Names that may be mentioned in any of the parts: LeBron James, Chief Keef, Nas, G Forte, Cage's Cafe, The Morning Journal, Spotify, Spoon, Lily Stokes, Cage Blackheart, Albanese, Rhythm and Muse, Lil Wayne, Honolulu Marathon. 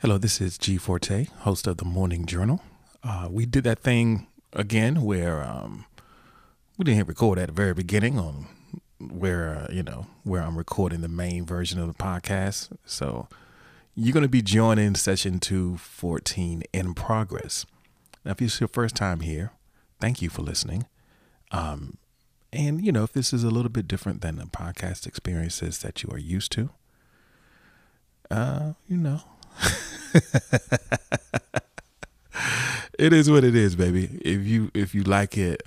Hello, this is G Forte, host of The Morning Journal. We did that thing again where we didn't hit record at the very beginning on where, where I'm recording the main version of the podcast. So you're going to be joining session 214 in progress. Now, if it's your first time here, thank you for listening. And, if this is a little bit different than the podcast experiences that you are used to, it is what it is, baby. If you like it,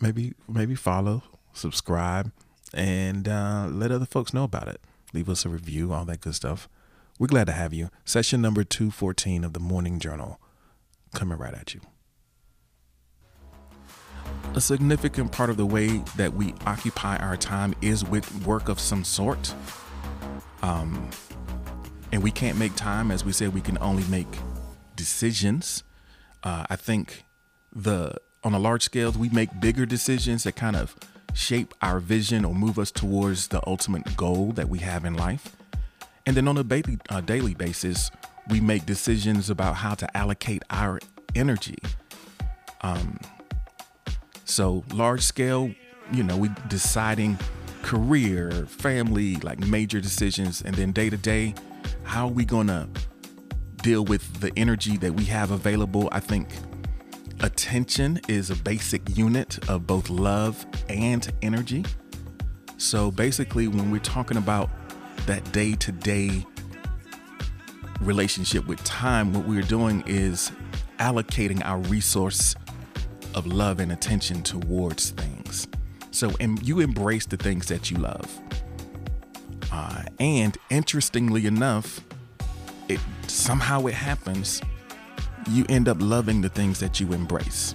maybe follow, subscribe, and let other folks know about it. Leave us a review, all that good stuff. We're glad to have you. Session number 214 of the Morning Journal coming right at you. A significant part of the way that we occupy our time is with work of some sort. And we can't make time, as we said, we can only make decisions. I think on a large scale, we make bigger decisions that kind of shape our vision or move us towards the ultimate goal that we have in life. And then on a daily basis, we make decisions about how to allocate our energy. So large scale, we deciding career, family, like major decisions, and then day to day, how are we going to deal with the energy that we have available? I think attention is a basic unit of both love and energy. So basically, when we're talking about that day-to-day relationship with time, what we're doing is allocating our resource of love and attention towards things. So, and you embrace the things that you love. And interestingly enough, it happens. You end up loving the things that you embrace.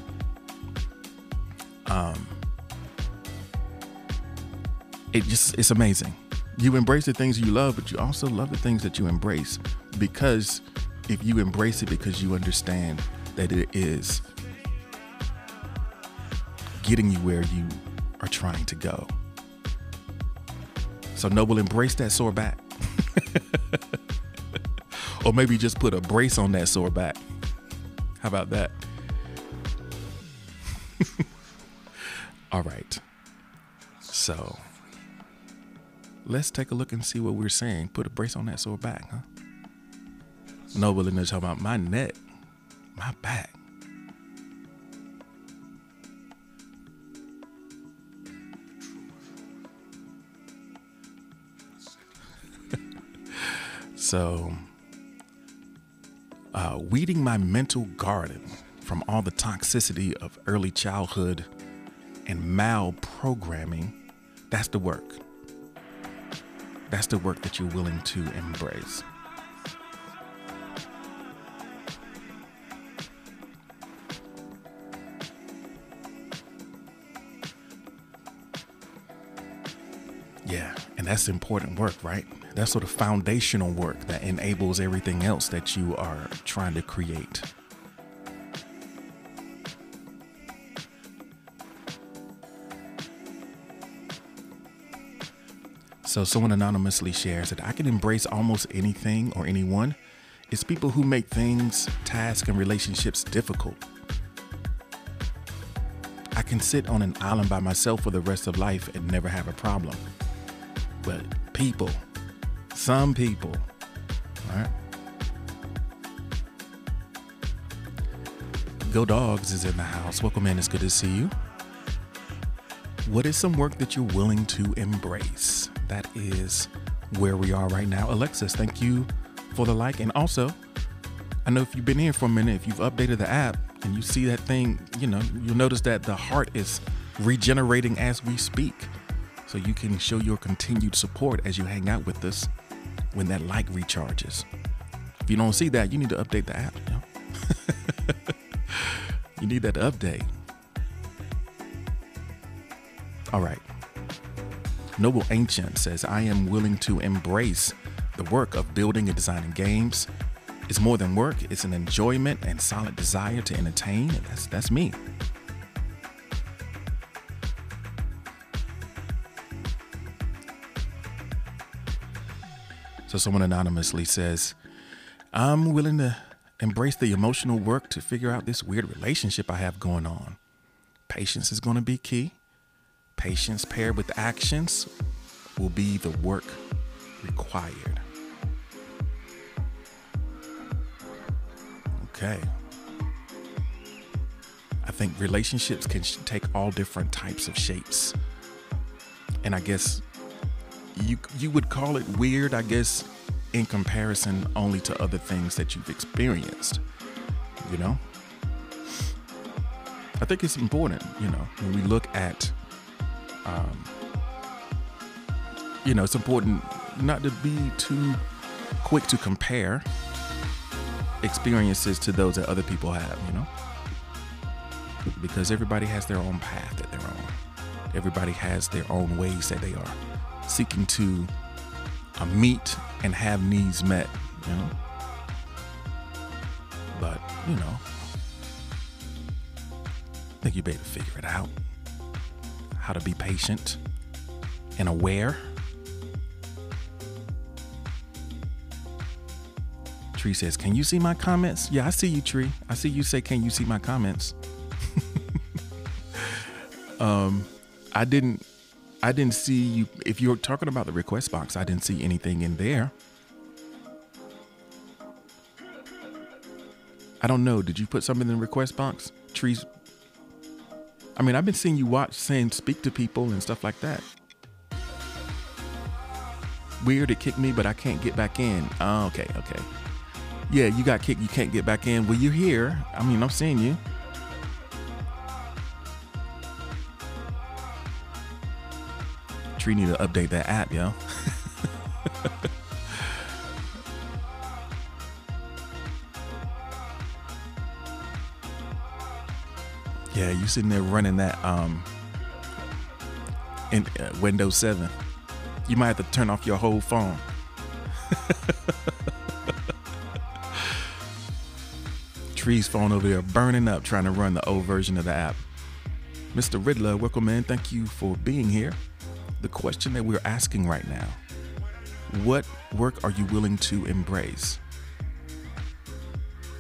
It's amazing. You embrace the things you love, but you also love the things that you embrace, because if you embrace it, because you understand that it is getting you where you are trying to go. So Noble, embrace that sore back. Or maybe just put a brace on that sore back. How about that? All right. So let's take a look and see what we're saying. Put a brace on that sore back, huh? Noble and they're talking about my neck, my back. So, weeding my mental garden from all the toxicity of early childhood and malprogramming, that's the work. That's the work that you're willing to embrace. Yeah, and that's important work, right? That's sort of foundational work that enables everything else that you are trying to create. So someone anonymously shares that I can embrace almost anything or anyone. It's people who make things, tasks, and relationships difficult. I can sit on an island by myself for the rest of life and never have a problem. But people. Some people, all right. Go Dogs is in the house. Welcome in. It's good to see you. What is some work that you're willing to embrace? That is where we are right now. Alexis, thank you for the like. And also, I know if you've been here for a minute, if you've updated the app and you see that thing, you'll notice that the heart is regenerating as we speak. So you can show your continued support as you hang out with us when that like recharges. If you don't see that, you need to update the app. You need that update. All right. Noble Ancient says, I am willing to embrace the work of building and designing games. It's more than work. It's an enjoyment and solid desire to entertain. And that's me. So someone anonymously says, I'm willing to embrace the emotional work to figure out this weird relationship I have going on. Patience is going to be key. Patience paired with actions will be the work required. Okay. I think relationships can take all different types of shapes. And I guess you would call it weird, I guess, in comparison only to other things that you've experienced, you know? I think it's important, you know, when we look at, you know, it's important not to be too quick to compare experiences to those that other people have, you know? Because everybody has their own path that they're on. Everybody has their own ways that they are seeking to meet and have needs met, you know? But, you know, I think you better figure it out. How to be patient and aware. Tree says, can you see my comments? Yeah, I see you, Tree. I see you say, can you see my comments? I didn't see you. If you're talking about the request box, I didn't see anything in there. I don't know. Did you put something in the request box? Trees. I mean, I've been seeing you watch, saying speak to people and stuff like that. Weird, it kicked me, but I can't get back in. Oh, okay, okay. Yeah, you got kicked. You can't get back in. Well, you're here. I mean, I'm seeing you. We need to update that app, yo. Yeah, you sitting there running that in Windows 7. You might have to turn off your whole phone. Tree's phone over there burning up trying to run the old version of the app. Mr. Riddler, welcome in. Thank you for being here. The question that we're asking right now, what work are you willing to embrace?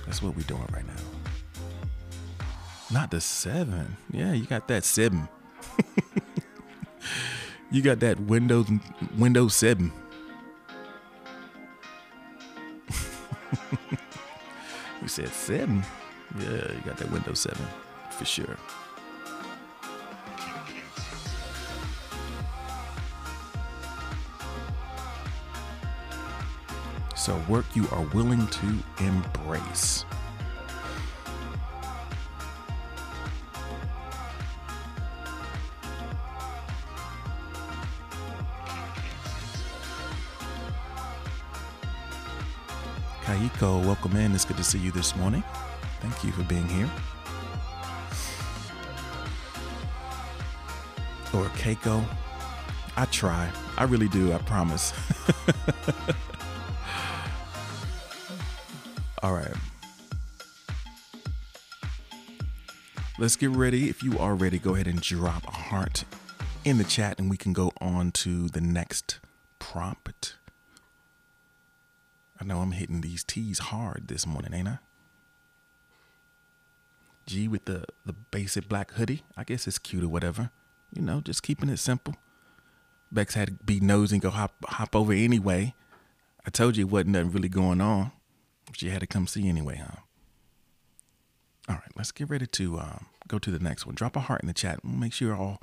That's what we're doing right now. Not the 7. Yeah, you got that 7. You got that Windows 7. You said 7. Yeah, you got that Windows 7 for sure. So work you are willing to embrace. Kaiko, welcome in. It's good to see you this morning. Thank you for being here. Or Keiko, I try. I really do, I promise. All right, let's get ready. If you are ready, go ahead and drop a heart in the chat and we can go on to the next prompt. I know I'm hitting these T's hard this morning, ain't I? G with the basic black hoodie. I guess it's cute or whatever. You know, just keeping it simple. Bex had to be nosy and go hop over anyway. I told you it wasn't nothing really going on. She had to come see anyway, huh? All right, let's get ready to go to the next one. Drop a heart in the chat. We'll make sure all,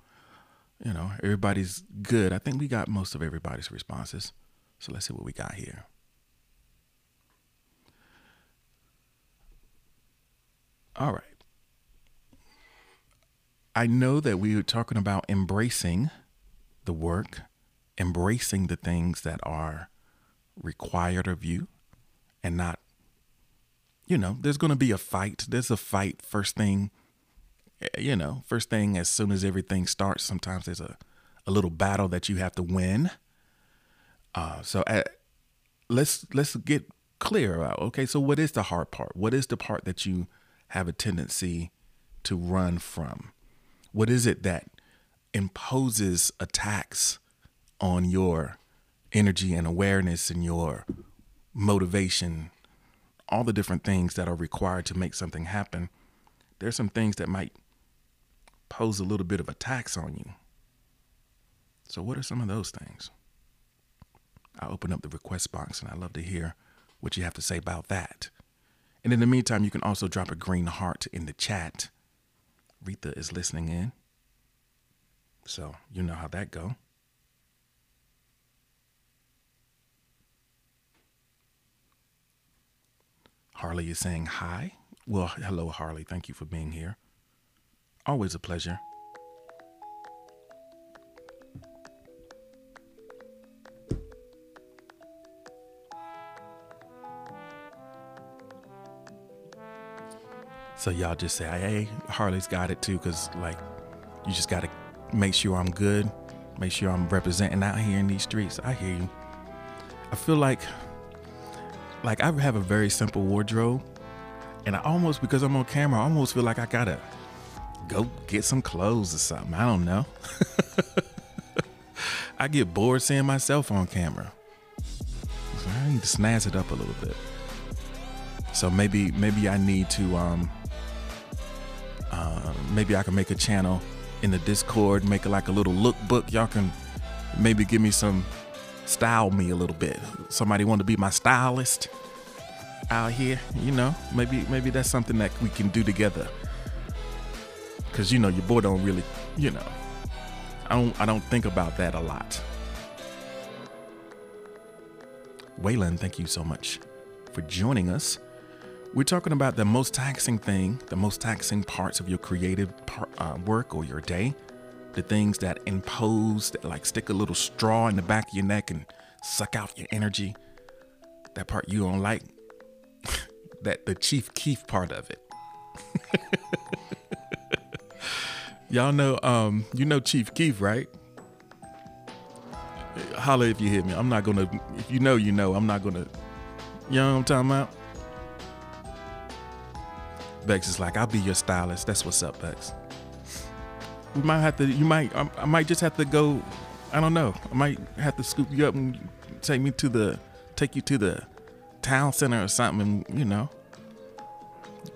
you know, everybody's good. I think we got most of everybody's responses. So let's see what we got here. All right. I know that we were talking about embracing the work, embracing the things that are required of you. And not, you know, there's going to be a fight. There's a fight first thing, you know, first thing as soon as everything starts. Sometimes there's a little battle that you have to win. So let's get clear about, okay, so what is the hard part? What is the part that you have a tendency to run from? What is it that imposes attacks on your energy and awareness and your motivation all the different things that are required to make something happen, there's some things that might pose a little bit of a tax on you. So what are some of those things? I open up the request box and I'd love to hear what you have to say about that. And in the meantime, you can also drop a green heart in the chat. Rita is listening in. So you know how that go. Harley is saying hi. Well, hello, Harley. Thank you for being here. Always a pleasure. So y'all just say, hey, Harley's got it too, because like, you just got to make sure I'm good, make sure I'm representing out here in these streets. I hear you. I feel like I have a very simple wardrobe, and I almost, because I'm on camera, I almost feel like I gotta go get some clothes or something. I don't know. I get bored seeing myself on camera, so I need to snazz it up a little bit. So maybe I need to, maybe I can make a channel in the Discord, make it like a little lookbook. Y'all can maybe give me some, style me a little bit. Somebody want to be my stylist out here, you know? Maybe that's something that we can do together. Cause you know, your boy don't really, you know, I don't think about that a lot. Waylon, thank you so much for joining us. We're talking about the most taxing thing, the most taxing parts of your creative work or your day. The things that impose, that like stick a little straw in the back of your neck and suck out your energy. That part you don't like. That the Chief Keef part of it. Y'all know, you know Chief Keef, right? Holla if you hear me. I'm not gonna, if you know, you know. I'm not gonna, you know what I'm talking about? Bex is like, I'll be your stylist. That's what's up, Bex. We might have to, I might just have to go, I don't know. I might have to scoop you up and take you to the town center or something and, you know,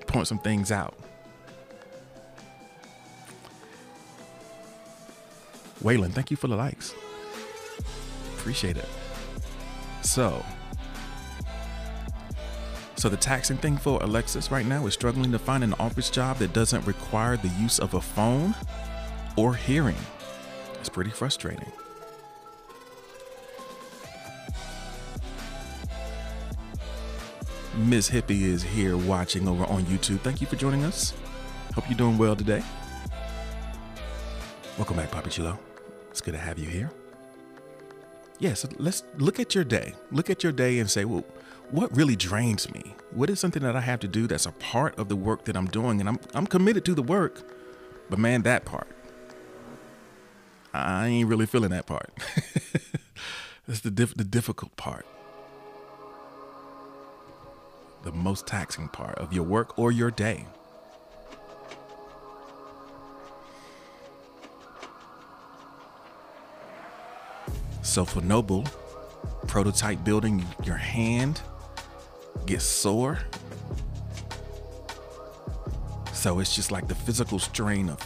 point some things out. Waylon, thank you for the likes. Appreciate it. So the taxing thing for Alexis right now is struggling to find an office job that doesn't require the use of a phone or hearing. It's pretty frustrating. Miss Hippie is here watching over on YouTube. Thank you for joining us. Hope you're doing well today. Welcome back, Papi Chulo. It's good to have you here. Yes, yeah, so let's look at your day. Look at your day and say, well, what really drains me? What is something that I have to do that's a part of the work that I'm doing? And I'm committed to the work, but man, that part. I ain't really feeling that part. That's the difficult part. The most taxing part of your work or your day. So for Noble, prototype building, your hand gets sore. So it's just like the physical strain of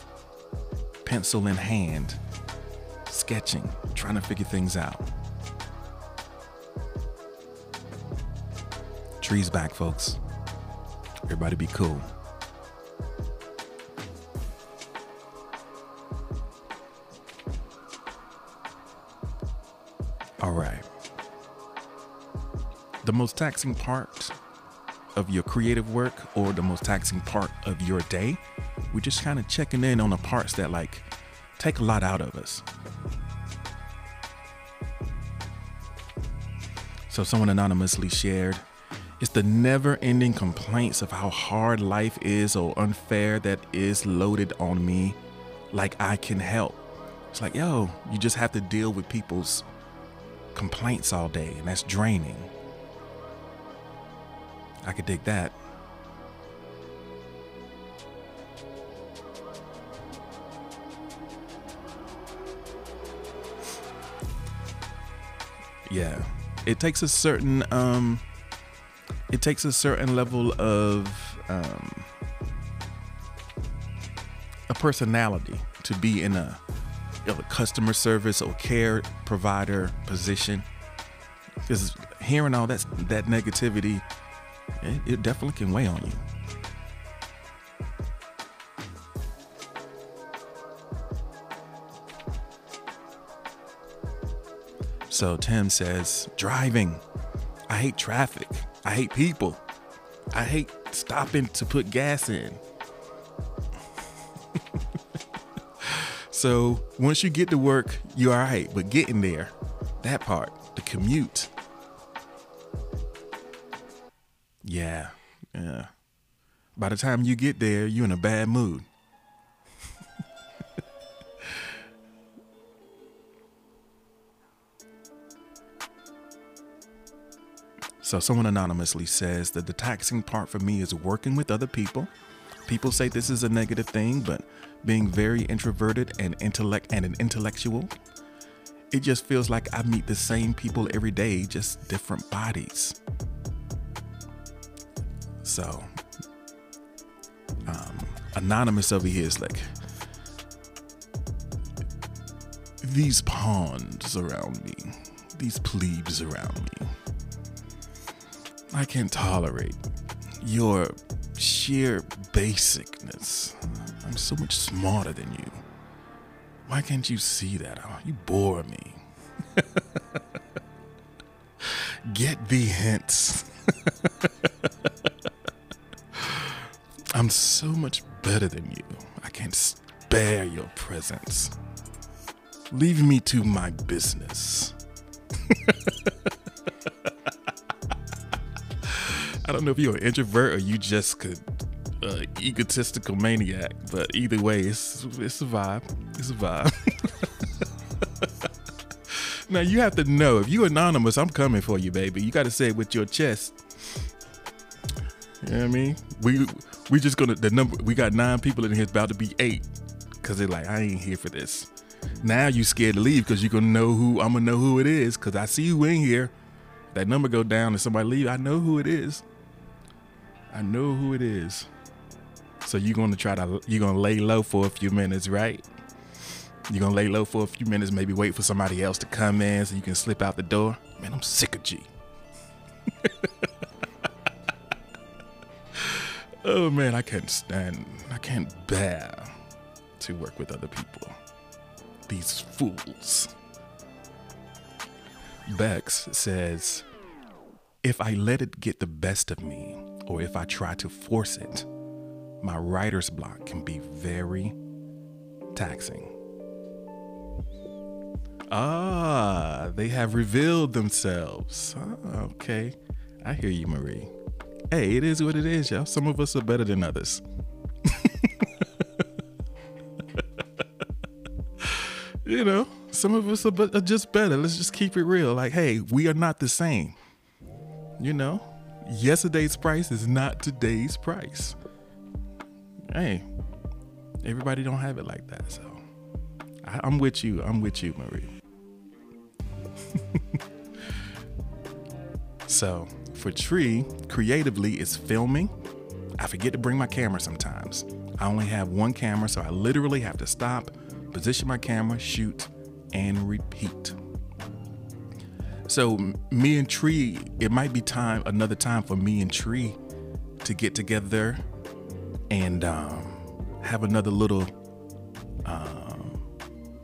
pencil in hand, sketching, trying to figure things out. Tree's back, folks. Everybody be cool. All right. The most taxing part of your creative work or the most taxing part of your day, we're just kind of checking in on the parts that like take a lot out of us. So someone anonymously shared, it's the never-ending complaints of how hard life is or unfair that is loaded on me, like I can help. It's like, yo, you just have to deal with people's complaints all day, and that's draining. I could dig that. Yeah, it takes a certain it takes a certain level of a personality to be in a, you know, a customer service or care provider position. Because hearing all that negativity, it definitely can weigh on you. So Tim says, driving. I hate traffic. I hate people. I hate stopping to put gas in. So once you get to work, you're all right. But getting there, that part, the commute. Yeah. By the time you get there, you're in a bad mood. So someone anonymously says that the taxing part for me is working with other people. People say this is a negative thing, but being very introverted and an intellectual, it just feels like I meet the same people every day, just different bodies. So anonymous over here is like, these pawns around me, these plebes around me. I can't tolerate your sheer basicness. I'm so much smarter than you. Why can't you see that? Oh, you bore me. Get the hints. I'm so much better than you. I can't spare your presence. Leave me to my business. I don't know if you're an introvert or you just an egotistical maniac, but either way, it's a vibe. It's a vibe. Now, you have to know, if you're anonymous, I'm coming for you, baby. You got to say it with your chest. You know what I mean? We just going to, the number, we got 9 people in here, it's about to be 8. Because they're like, I ain't here for this. Now you scared to leave because you're going to know who, I'm going to know who it is because I see who in here. That number go down and somebody leave, I know who it is. I know who it is. So you're gonna lay low for a few minutes, right? You're gonna lay low for a few minutes, maybe wait for somebody else to come in so you can slip out the door. Man, I'm sick of G. Oh man, I can't bear to work with other people. These fools. Bex says, if I let it get the best of me, or if I try to force it, my writer's block can be very taxing. Ah, they have revealed themselves. Ah, okay. I hear you, Marie. Hey, it is what it is, y'all. Some of us are better than others. You know, some of us are just better. Let's just keep it real. Like, hey, we are not the same. You know, yesterday's price is not today's price. Hey, everybody don't have it like that. So I'm with you. I'm with you, Marie. So for Tree, creatively, it's filming. I forget to bring my camera sometimes. I only have one camera, so I literally have to stop, position my camera, shoot, and repeat. So me and Tree, it might be another time for me and Tree to get together and have another little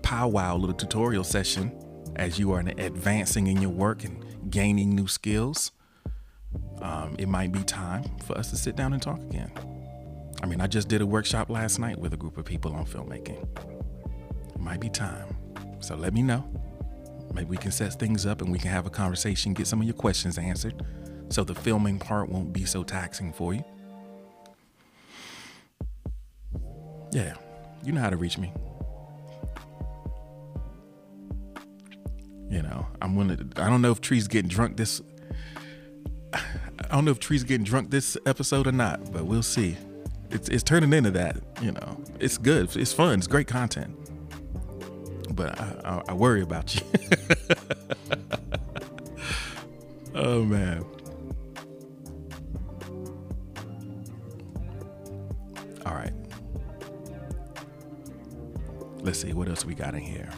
powwow, little tutorial session as you are advancing in your work and gaining new skills. It might be time for us to sit down and talk again. I mean, I just did a workshop last night with a group of people on filmmaking. Might be time. So let me know. Maybe we can set things up and we can have a conversation, get some of your questions answered so the filming part won't be so taxing for you. Yeah, you know how to reach me. You know, I don't know if Tree's getting drunk this. I don't know if Tree's getting drunk this episode or not, but we'll see. It's turning into that, you know. It's good. It's fun. It's great content. But I worry about you. Oh, man. Let's see what else we got in here.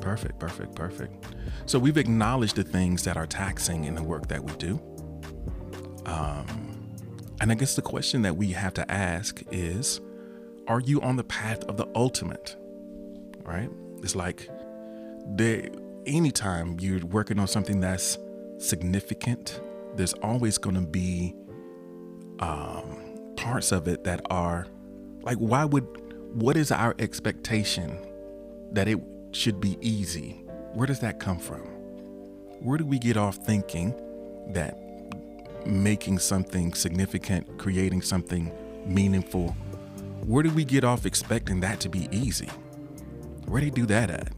Perfect, perfect, perfect. So we've acknowledged the things that are taxing in the work that we do. And I guess the question that we have to ask is, are you on the path of the ultimate? Right? It's like anytime you're working on something that's significant, there's always going to be parts of it that are like, what is our expectation that it should be easy? Where does that come from? Where do we get off thinking that making something significant, creating something meaningful, where do we get off expecting that to be easy? Where do you do that at?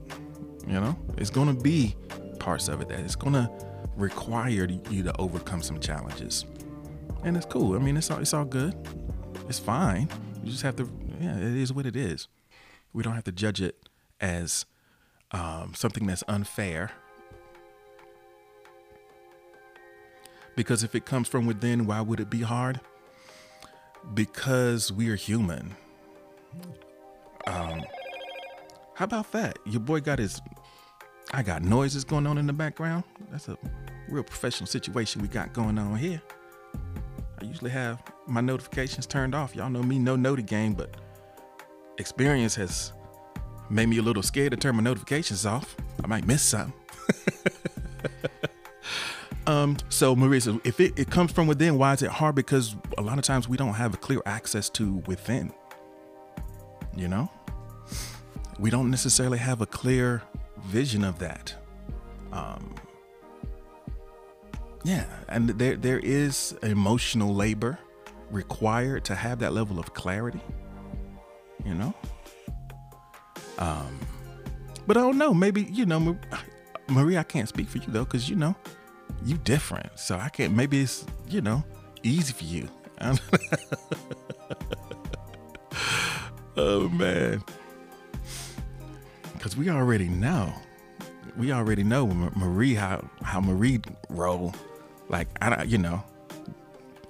You know, it's going to be parts of it that it's going to require you to overcome some challenges. And it's cool. I mean, it's all good. It's fine. You just have to, yeah, it is what it is. We don't have to judge it as something that's unfair. Because if it comes from within, why would it be hard? Because we are human. How about that? Your boy got his, I got noises going on in the background. That's a real professional situation we got going on here. I usually have my notifications turned off. Y'all know me, no noti game, but experience has made me a little scared to turn my notifications off. I might miss something. So Marisa, if it comes from within, why is it hard? Because a lot of times we don't have a clear access to within, you know, we don't necessarily have a clear vision of that. Yeah. And there is emotional labor required to have that level of clarity, you know? But I don't know, maybe, you know, Marie, I can't speak for you though, because you know, you different. So I can't, maybe it's, you know, easy for you. Oh man. Because we already know Marie, how Marie roll. Like, I don't, you know,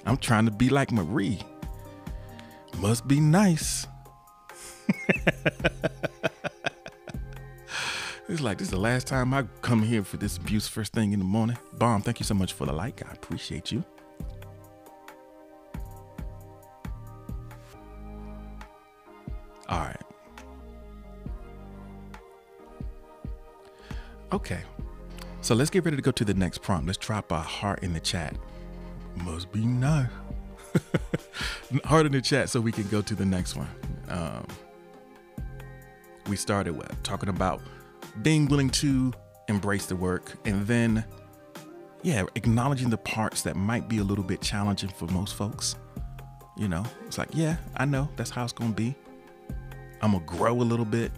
I'm trying to be like Marie. Must be nice. It's like, this is the last time I come here for this abuse first thing in the morning. Bomb, thank you so much for the like. I appreciate you. All right. Okay. So let's get ready to go to the next prompt. Let's drop a heart in the chat. Must be nice. Heart in the chat so we can go to the next one. We started with talking about being willing to embrace the work, and then, yeah, acknowledging the parts that might be a little bit challenging for most folks. You know, it's like, yeah, I know that's how it's going to be. I'm going to grow a little bit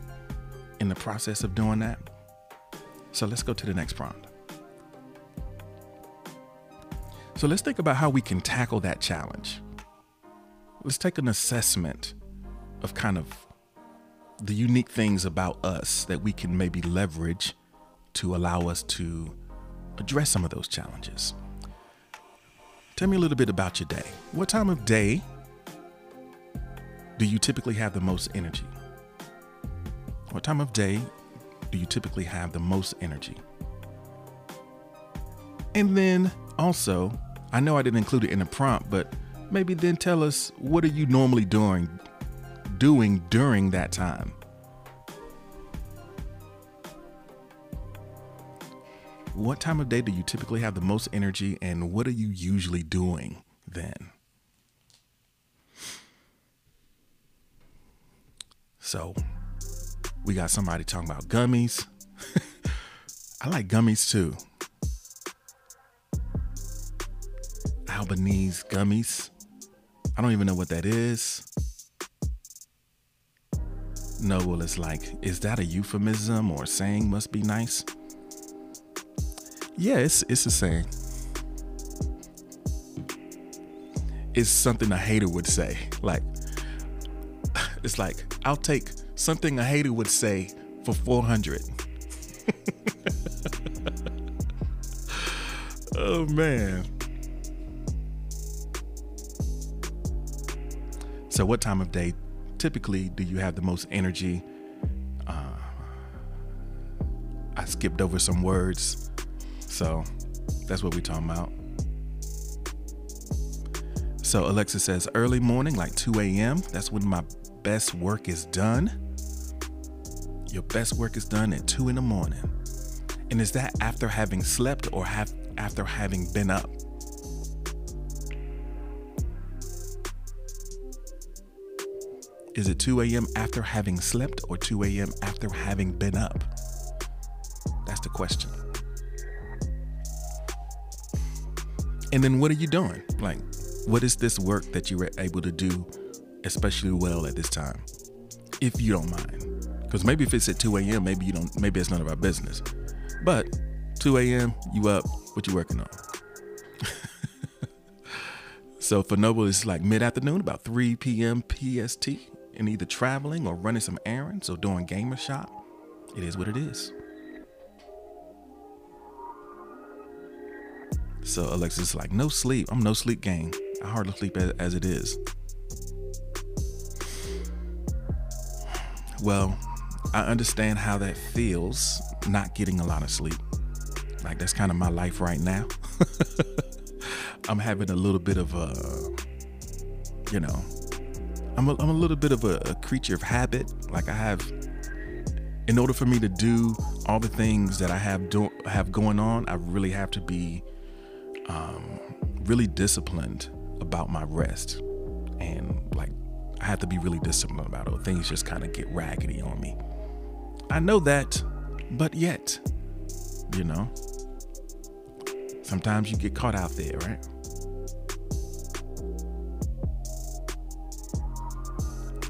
in the process of doing that. So let's go to the next prompt. So let's think about how we can tackle that challenge. Let's take an assessment of kind of the unique things about us that we can maybe leverage to allow us to address some of those challenges. Tell me a little bit about your day. What time of day do you typically have the most energy? What time of day do you typically have the most energy? And then also, I know I didn't include it in the prompt, but maybe then tell us, what are you normally doing during that time? What time of day do you typically have the most energy, and what are you usually doing then? So we got somebody talking about gummies. I like gummies too. Albanese gummies. I don't even know what that is. No, well, it's like, is that a euphemism or saying must be nice? Yeah, it's a saying. It's something a hater would say. Like, it's like, I'll take something a hater would say for 400. Oh man. So what time of day typically do you have the most energy? I skipped over some words, so that's what we're talking about. So Alexa says early morning, like 2 a.m. That's when my best work is done. Your best work is done at 2 in the morning. And is that after having slept or after having been up? Is it 2 a.m. after having slept or 2 a.m. after having been up? That's the question. And then what are you doing? Like, what is this work that you were able to do especially well at this time? If you don't mind. Because maybe if it's at 2 a.m., maybe you don't, maybe it's none of our business. But 2 a.m., you up, what you working on? So for Noble, it's like mid-afternoon, about 3 p.m. PST, and either traveling or running some errands or doing gamer shop. It is what it is. So Alexis is like, no sleep. I'm no sleep gang. I hardly sleep as it is. Well, I understand how that feels, not getting a lot of sleep. Like, that's kind of my life right now. I'm having a little bit of a, you know, I'm a little bit of a creature of habit. Like, I have, in order for me to do all the things that I have going on, I really have to be really disciplined about my rest. And like, I have to be really disciplined about it, or things just kind of get raggedy on me. I know that, but yet, you know, sometimes you get caught out there, right?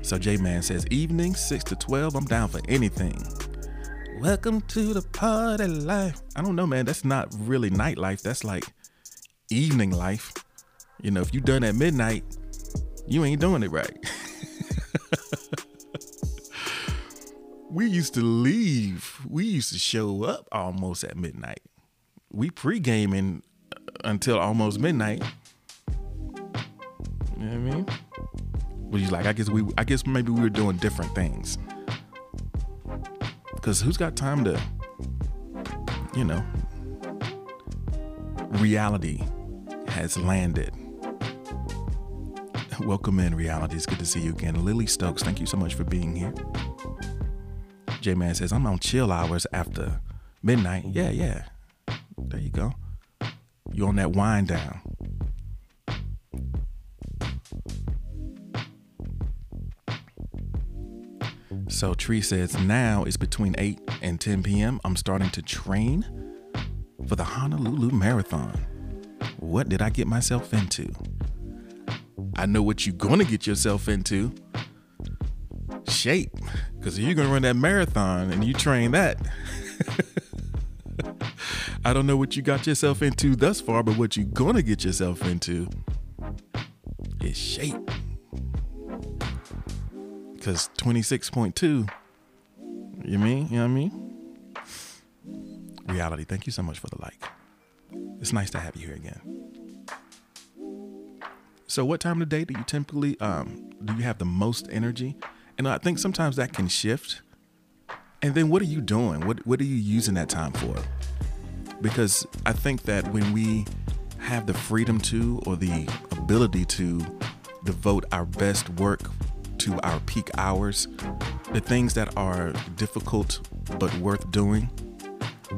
So J-Man says, evening 6 to 12, I'm down for anything. Welcome to the party life. I don't know, man, that's not really nightlife. That's like evening life. You know, if you done at midnight, you ain't doing it right. We used to leave. We used to show up almost at midnight. We pre-gaming until almost midnight. You know what I mean? Well, he's like, I guess maybe we were doing different things. Because who's got time to, you know, reality has landed. Welcome in, reality. It's good to see you again. Lily Stokes, thank you so much for being here. J-Man says, I'm on chill hours after midnight. Yeah, yeah. There you go. You're on that wind down. So Tree says, now it's between 8 and 10 p.m. I'm starting to train for the Honolulu Marathon. What did I get myself into? I know what you're going to get yourself into. Shape. Because you're going to run that marathon and you train that. I don't know what you got yourself into thus far, but what you're going to get yourself into is shape. Because 26.2, you know what I mean? Reality, thank you so much for the like. It's nice to have you here again. So what time of the day do you typically, do you have the most energy? And I think sometimes that can shift. And then what are you doing? What are you using that time for? Because I think that when we have the freedom to, or the ability to devote our best work to our peak hours, the things that are difficult but worth doing,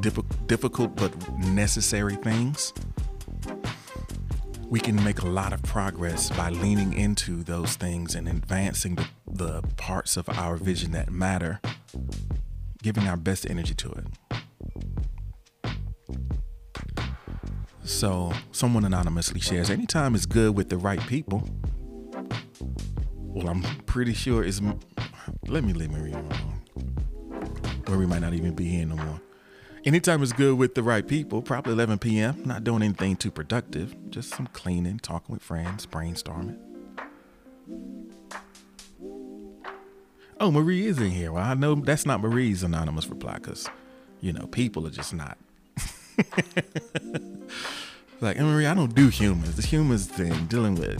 difficult but necessary things, we can make a lot of progress by leaning into those things and advancing the parts of our vision that matter, giving our best energy to it. So someone anonymously shares, anytime is good with the right people. Well, I'm pretty sure it's, let me read it wrong, or we might not even be here no more. Anytime is good with the right people, probably 11 p.m. Not doing anything too productive. Just some cleaning, talking with friends, brainstorming. Oh, Marie is in here. Well, I know that's not Marie's anonymous reply because, you know, people are just not. Like, Marie, I don't do humans. The humans thing, dealing with.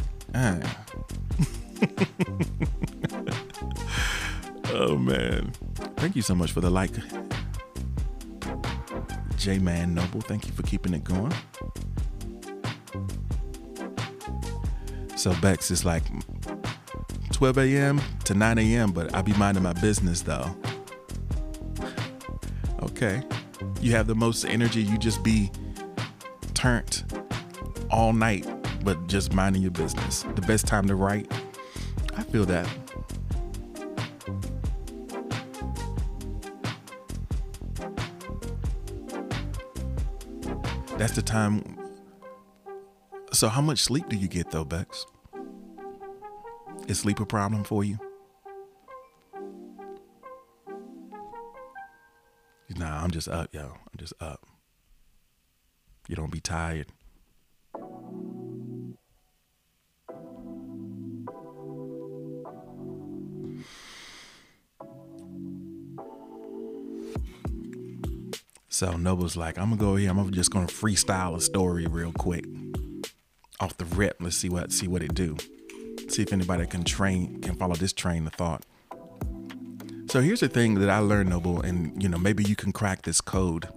Oh, man. Thank you so much for the like. J-Man Noble, thank you for keeping it going. So Bex is like 12 a.m. to 9 a.m., but I be minding my business, though. Okay. You have the most energy. You just be turnt all night, but just minding your business. The best time to write. I feel that. That's the time. So how much sleep do you get though, Bex? Is sleep a problem for you? Nah, I'm just up, yo. I'm just up. You don't be tired. So Noble's like, I'm gonna go here. I'm just gonna freestyle a story real quick, off the rip. Let's see what it do. See if anybody can follow this train of thought. So here's the thing that I learned, Noble, and you know, maybe you can crack this code.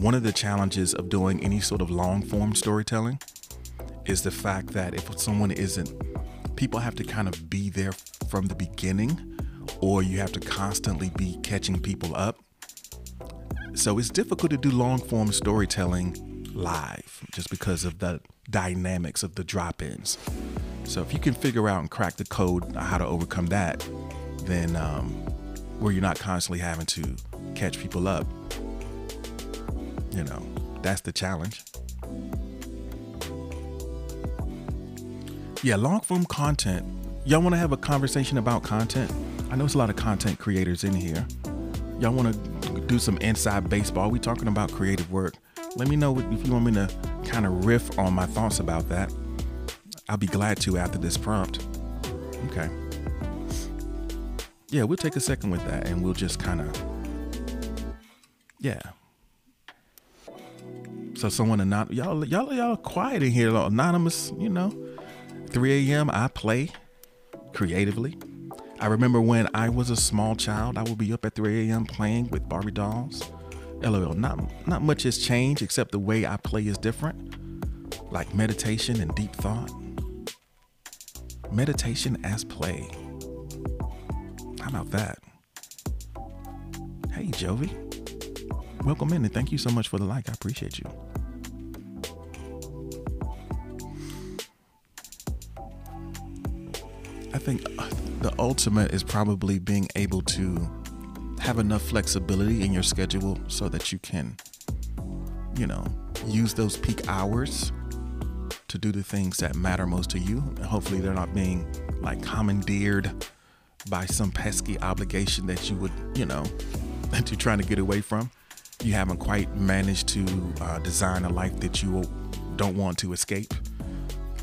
One of the challenges of doing any sort of long form storytelling is the fact that if someone isn't, people have to kind of be there from the beginning, or you have to constantly be catching people up. So it's difficult to do long form storytelling live just because of the dynamics of the drop-ins. So if you can figure out and crack the code how to overcome that, then where you're not constantly having to catch people up, you know, that's the challenge. Yeah, long form content. Y'all want to have a conversation about content? I know it's a lot of content creators in here. Y'all want to do some inside baseball? We talking about creative work. Let me know if you want me to kind of riff on my thoughts about that. I'll be glad to after this prompt. Okay. Yeah, we'll take a second with that and we'll just kind of, yeah. So someone anonymous, y'all are quiet in here, anonymous, you know. 3 a.m. I play creatively. I remember when I was a small child, I would be up at 3 a.m. playing with Barbie dolls. LOL, not much has changed except the way I play is different, like meditation and deep thought. Meditation as play. How about that? Hey, Jovi. Welcome in and thank you so much for the like. I appreciate you. I think the ultimate is probably being able to have enough flexibility in your schedule so that you can, you know, use those peak hours to do the things that matter most to you. And hopefully they're not being like commandeered by some pesky obligation that you would, you know, that you're trying to get away from. You haven't quite managed to design a life that you don't want to escape.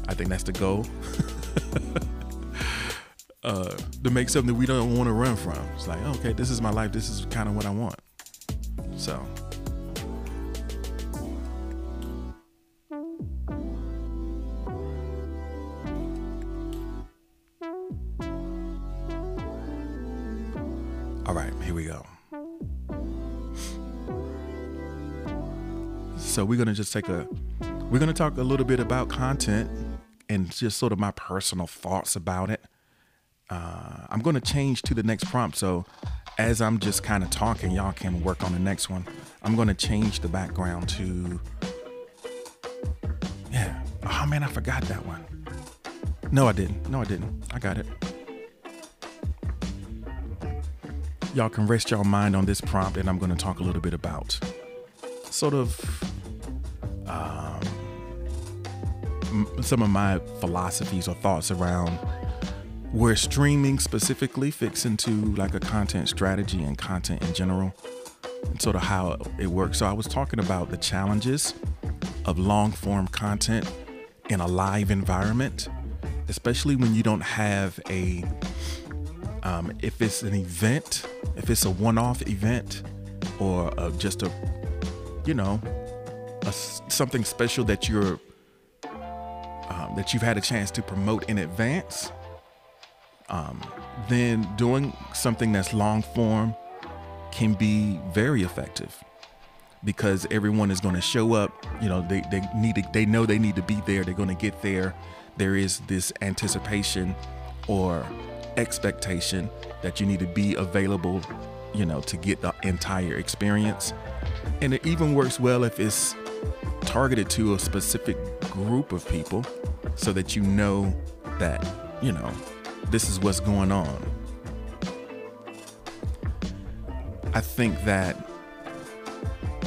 I think that's the goal. To make something that we don't want to run from. It's like, okay, this is my life. This is kind of what I want. So. All right, here we go. So we're going to just we're going to talk a little bit about content and just sort of my personal thoughts about it. I'm going to change to the next prompt. So as I'm just kind of talking, y'all can work on the next one. I'm going to change the background to, yeah. Oh man, I forgot that one. No, I didn't. No, I didn't. I got it. Y'all can rest y'all mind on this prompt and I'm going to talk a little bit about sort of, some of my philosophies or thoughts around where streaming specifically fits into like a content strategy and content in general and sort of how it works. So I was talking about the challenges of long form content in a live environment, especially when you don't have a, if it's an event, if it's a one-off event or just a, you know, something special that you've had a chance to promote in advance. then doing something that's long form can be very effective, because everyone is going to show up. You know, they know they need to be there. They're going to get there. There is this anticipation or expectation that you need to be available, you know, to get the entire experience. And it even works well if it's targeted to a specific group of people, so that you know that, you know, this is what's going on. I think that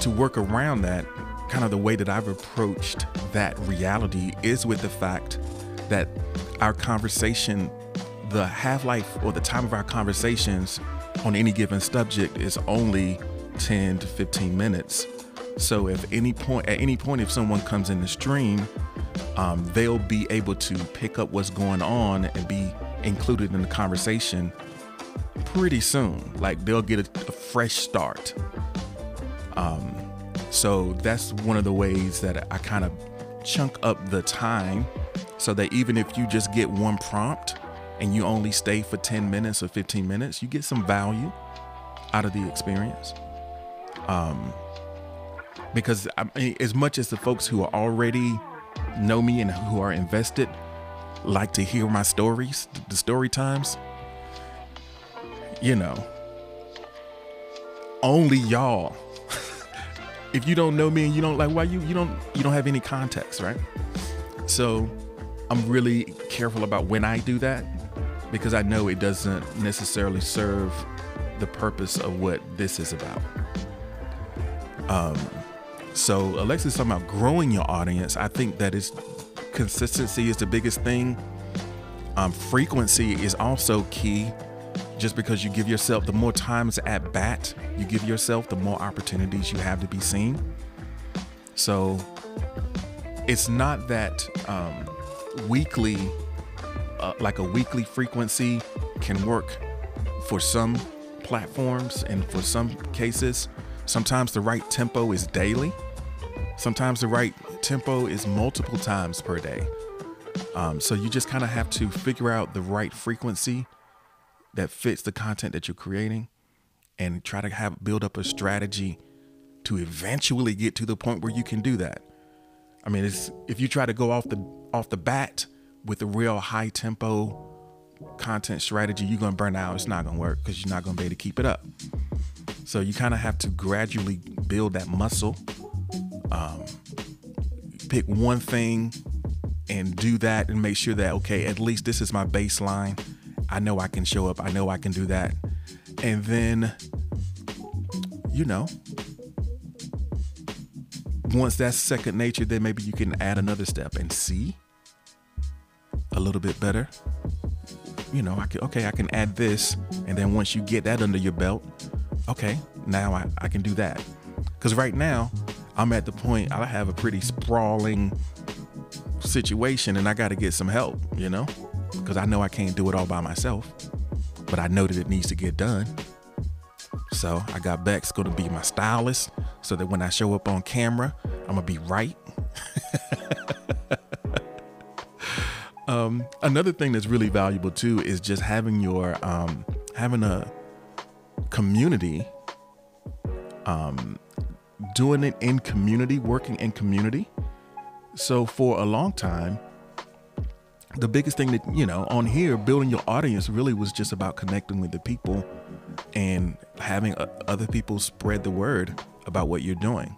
to work around that, kind of the way that I've approached that reality is with the fact that our conversation, the half-life or the time of our conversations on any given subject is only 10 to 15 minutes. So at any point, if someone comes in the stream, they'll be able to pick up what's going on and be included in the conversation pretty soon. Like, they'll get a fresh start. So that's one of the ways that I kind of chunk up the time, so that even if you just get one prompt and you only stay for 10 minutes or 15 minutes, you get some value out of the experience. Because I mean, as much as the folks who are already know me and who are invested like to hear my stories, the story times, you know, only y'all. If you don't know me and you don't like, why you don't have any context, right? So I'm really careful about when I do that, because I know it doesn't necessarily serve the purpose of what this is about. So Alexis is talking about growing your audience. I think that is consistency is the biggest thing. Frequency is also key. Just because you give yourself, the more times at bat you give yourself, the more opportunities you have to be seen. So it's not that weekly, like a weekly frequency can work for some platforms and for some cases. Sometimes the right tempo is daily. Sometimes the right tempo is multiple times per day. So you just kind of have to figure out the right frequency that fits the content that you're creating, and try to build up a strategy to eventually get to the point where you can do that. I mean, if you try to go off the bat with a real high tempo content strategy, you're gonna burn out. It's not gonna work, because you're not gonna be able to keep it up. So you kind of have to gradually build that muscle. Pick one thing and do that, and make sure that, okay, at least this is my baseline. I know I can show up. I know I can do that. And then, you know, once that's second nature, then maybe you can add another step and see a little bit better. You know, I can add this. And then once you get that under your belt, okay, now I can do that. Because right now I'm at the point, I have a pretty sprawling situation and I got to get some help, you know? Because I know I can't do it all by myself, but I know that it needs to get done. So I got Beck's going to be my stylist, so that when I show up on camera, I'm going to be right. Another thing that's really valuable too is just having your having a community, doing it in community, working in community. So for a long time, the biggest thing that, you know, on here, building your audience really was just about connecting with the people and having other people spread the word about what you're doing.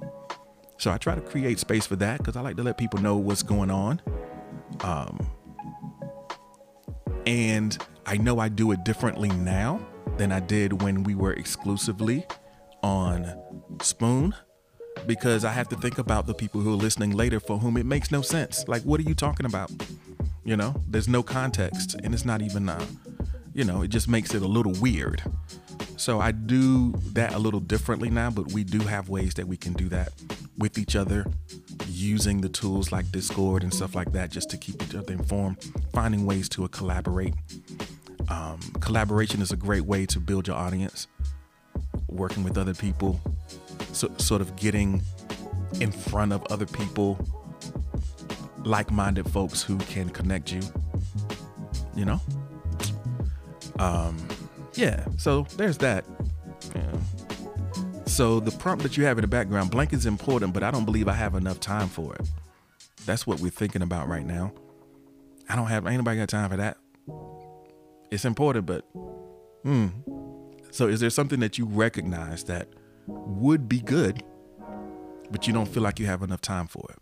So I try to create space for that, because I like to let people know what's going on. And I know I do it differently now than I did when we were exclusively on Spoon, because I have to think about the people who are listening later, for whom it makes no sense. Like, what are you talking about? You know, there's no context, and it's not even, you know, it just makes it a little weird. So I do that a little differently now, but we do have ways that we can do that with each other, using the tools like Discord and stuff like that, just to keep each other informed, finding ways to collaborate. Collaboration is a great way to build your audience, working with other people, so, sort of getting in front of other people, like-minded folks who can connect you, you know? Yeah, so there's that. Yeah. So the prompt that you have in the background, blank is important, but I don't believe I have enough time for it. That's what we're thinking about right now. Ain't nobody got time for that. It's important, but So is there something that you recognize that would be good, but you don't feel like you have enough time for it?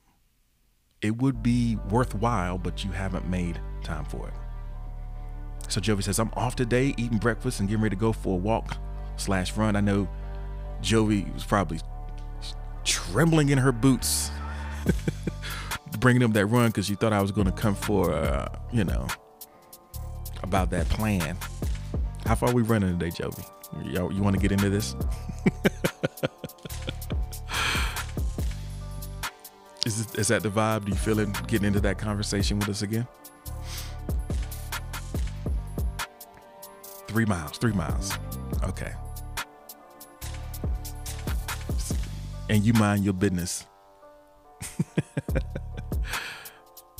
It would be worthwhile, but you haven't made time for it. So Jovi says, I'm off today, eating breakfast and getting ready to go for a walk/run. I know Jovi was probably trembling in her boots, bringing up that run because she thought I was going to come for, about that plan. How far are we running today, Jovi? You want to get into this? Is that the vibe? Do you feel it getting into that conversation with us again? 3 miles. Okay. And you mind your business.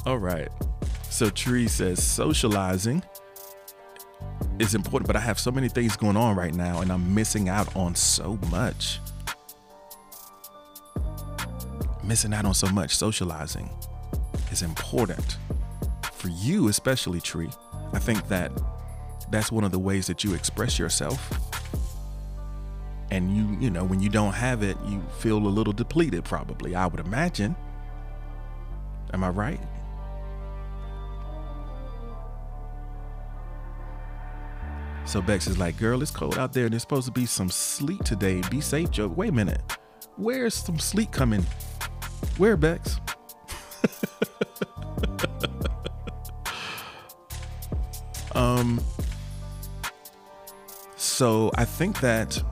All right. So Tree says socializing is important, but I have so many things going on right now and I'm missing out on so much. Socializing is important for you, especially Tree. I think that's one of the ways that you express yourself. And you when you don't have it, you feel a little depleted probably, I would imagine. Am I right? So Bex is like, girl, it's cold out there and there's supposed to be some sleet today. Be safe, Joe. Wait a minute. Where's some sleet coming? Where, Bex? So I think that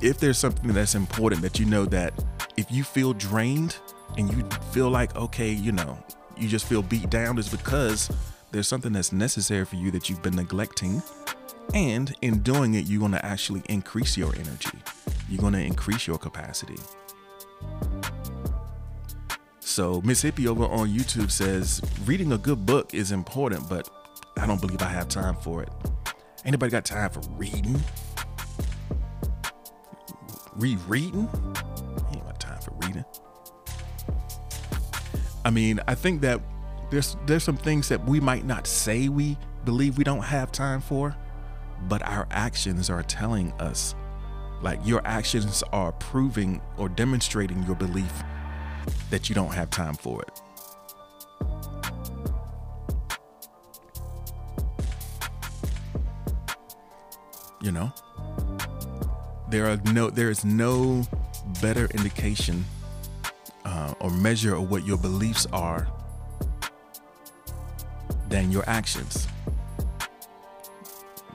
if there's something that's important that you know that if you feel drained and you feel like, okay, you just feel beat down, is because there's something that's necessary for you that you've been neglecting. And in doing it, you're going to actually increase your energy. You're going to increase your capacity. So Miss Hippie over on YouTube says, reading a good book is important, but I don't believe I have time for it. Anybody got time for reading? Rereading? Ain't got time for reading. I mean, I think that there's some things that we might not say we believe we don't have time for, but our actions are telling us, like your actions are proving or demonstrating your belief that you don't have time for it. There is no better indication or measure of what your beliefs are than your actions.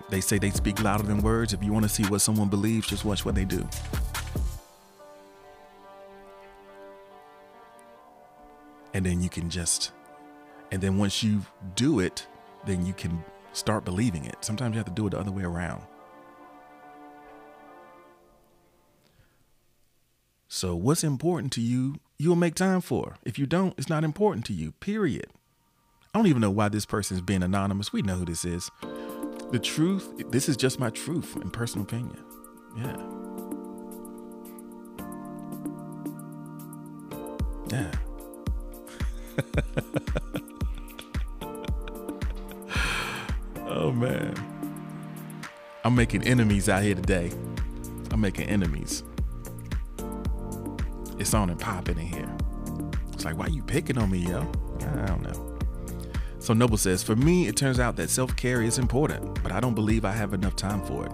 They say they speak louder than words. If you want to see what someone believes, just watch what they do. And then once you do it, then you can start believing it. Sometimes you have to do it the other way around. So what's important to you, you'll make time for. If you don't, it's not important to you, period. I don't even know why this person is being anonymous. We know who this is. The truth, this is just my truth and personal opinion. Yeah. Oh man, I'm making enemies out here today. It's on and popping in here. It's like, why you picking on me, yo? I don't know. So Noble says, for me, it turns out that self-care is important, but I don't believe I have enough time for it.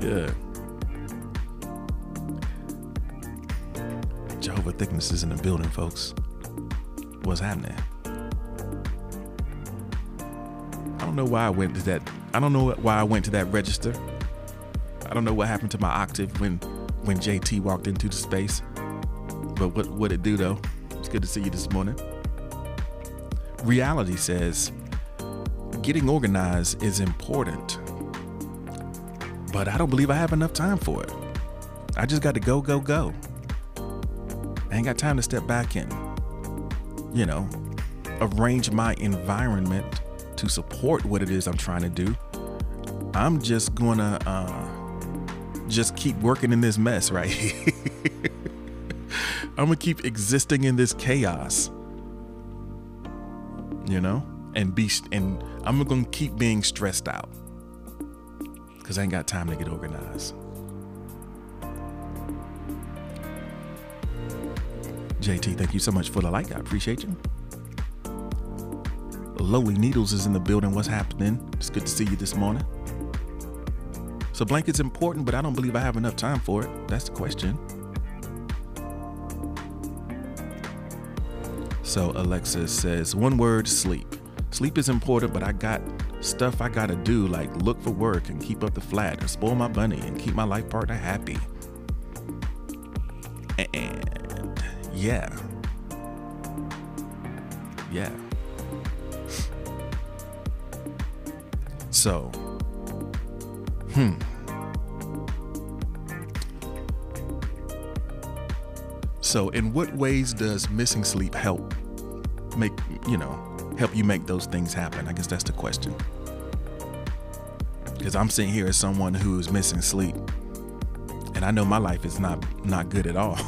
Yeah. Jehovah Thickness is in the building, folks. What's happening? I don't know why I went to that register. I don't know what happened to my octave when JT walked into the space. But what it do though? It's good to see you this morning. Reality says, getting organized is important, but I don't believe I have enough time for it. I just got to go. I ain't got time to step back and you know, arrange my environment to support what it is I'm trying to do, I'm just gonna just keep working in this mess right here. I'm gonna keep existing in this chaos, you know, and I'm gonna keep being stressed out because I ain't got time to get organized. JT, thank you so much for the like. I appreciate you. Lowly Needles is in the building. What's happening? It's good to see you this morning. So blanket's important, but I don't believe I have enough time for it. That's the question. So Alexis says, one word, sleep. Sleep is important, but I got stuff I gotta do, like look for work and keep up the flat and spoil my bunny and keep my life partner happy. And yeah. So, So in what ways does missing sleep help make, you know, help you make those things happen? I guess that's the question. Because I'm sitting here as someone who's missing sleep, and I know my life is not good at all.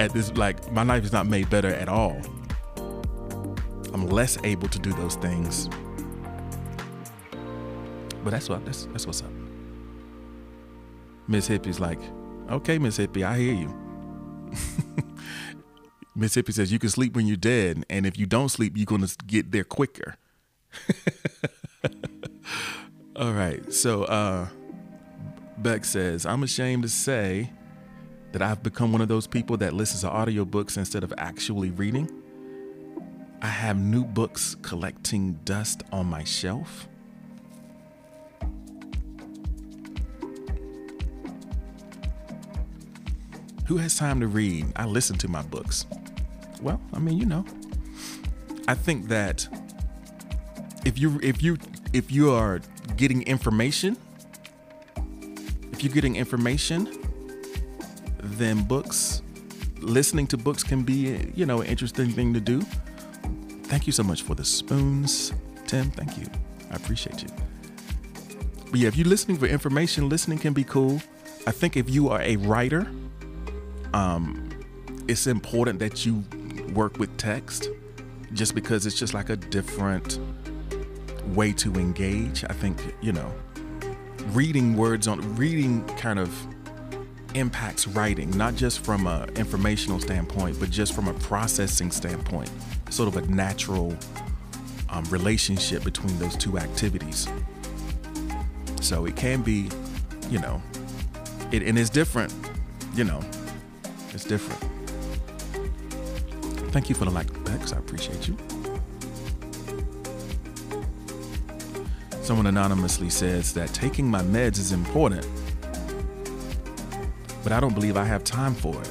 At this, like, my life is not made better at all. I'm less able to do those things. But that's what's up. Miss Hippie's like, okay, Miss Hippie, I hear you. Miss Hippie says, you can sleep when you're dead, and if you don't sleep, you're going to get there quicker. All right. So Beck says, I'm ashamed to say that I've become one of those people that listens to audiobooks instead of actually reading. I have new books collecting dust on my shelf. Who has time to read? I listen to my books. Well, I mean, you know, I think that if you are getting information, if you're getting information, then books, listening to books can be, you know, an interesting thing to do. Thank you so much for the spoons, Tim. Thank you. I appreciate you. But yeah, if you're listening for information, listening can be cool. I think if you are a writer, it's important that you work with text, just because it's just like a different way to engage. I think, you know, reading kind of impacts writing, not just from a informational standpoint, but just from a processing standpoint, sort of a natural relationship between those two activities. So it can be, you know, and it's different, you know. It's different. Thank you for the like, Bex. I appreciate you. Someone anonymously says that taking my meds is important, but I don't believe I have time for it.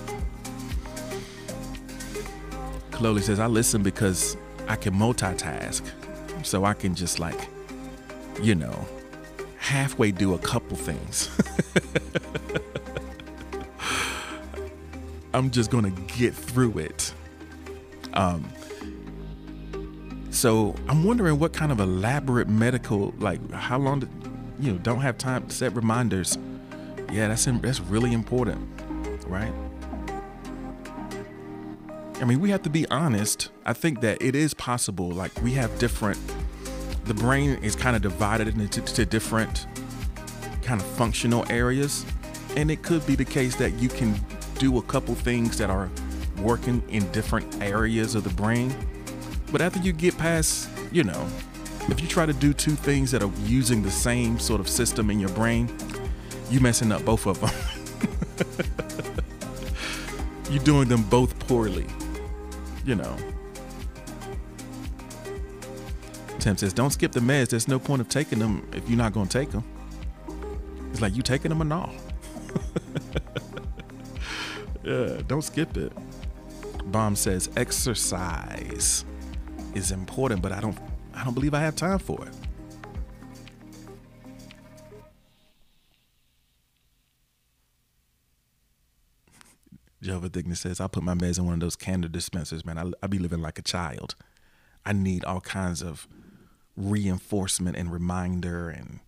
Chloe says, I listen because I can multitask. So I can just, like, you know, halfway do a couple things. I'm just gonna get through it. So I'm wondering what kind of elaborate medical, like, how long do, you know, don't have time to set reminders. Yeah, that's really important, right? I mean, we have to be honest. I think that it is possible. Like, we have different, the brain is kind of divided into different kind of functional areas, and it could be the case that you can do a couple things that are working in different areas of the brain. But after you get past, you know, if you try to do two things that are using the same sort of system in your brain, you messing up both of them. You're doing them both poorly, you know. Tim says, don't skip the meds. There's no point of taking them if you're not going to take them. It's like, you taking them or not? Yeah, don't skip it. Bomb says exercise is important, but I don't believe I have time for it. Jehovah Thickness says, I put my meds in one of those candle dispensers, man. I be living like a child. I need all kinds of reinforcement and reminder and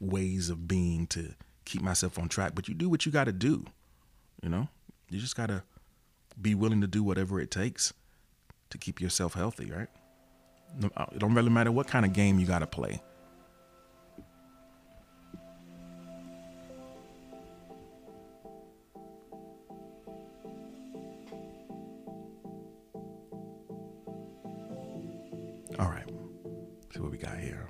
ways of being to keep myself on track. But you do what you got to do, you know? You just got to be willing to do whatever it takes to keep yourself healthy, right? It don't really matter what kind of game you got to play. All right, see what we got here.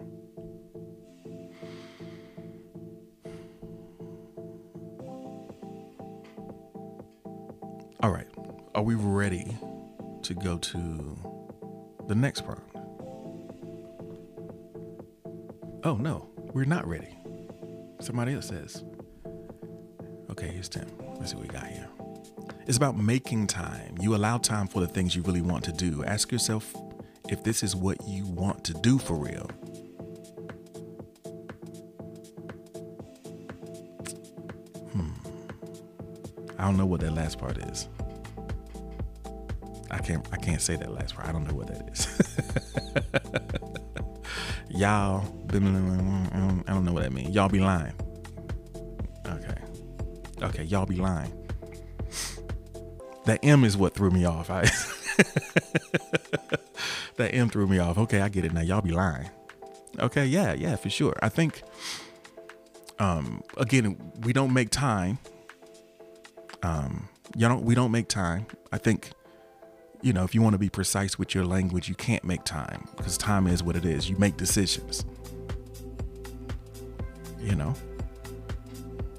All right, are we ready to go to the next prompt? Oh no, we're not ready. Somebody else says. Okay, here's Tim. Let's see what we got here. It's about making time. You allow time for the things you really want to do. Ask yourself if this is what you want to do for real. I don't know what that last part is. I can't say that last part. I don't know what that is. Y'all, I don't know what that means. Y'all be lying. Okay, y'all be lying. That M is what threw me off. That M threw me off. Okay, I get it now. Y'all be lying. Okay, yeah, for sure. I think, again, we don't make time. We don't make time. I think, you know, if you want to be precise with your language, you can't make time, because time is what it is. You make decisions. You know,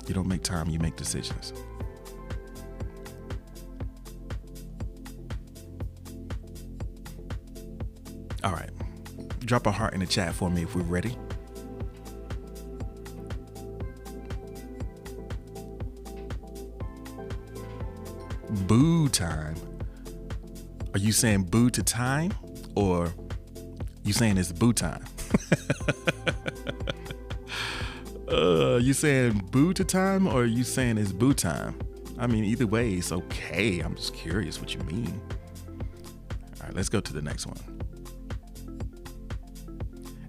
you don't make time, you make decisions. All right, drop a heart in the chat for me if we're ready. Boo time. Are you saying boo to time, or you saying it's boo time? You saying boo to time, or you saying it's boo time? I mean, either way, it's okay. I'm just curious what you mean. All right, let's go to the next one.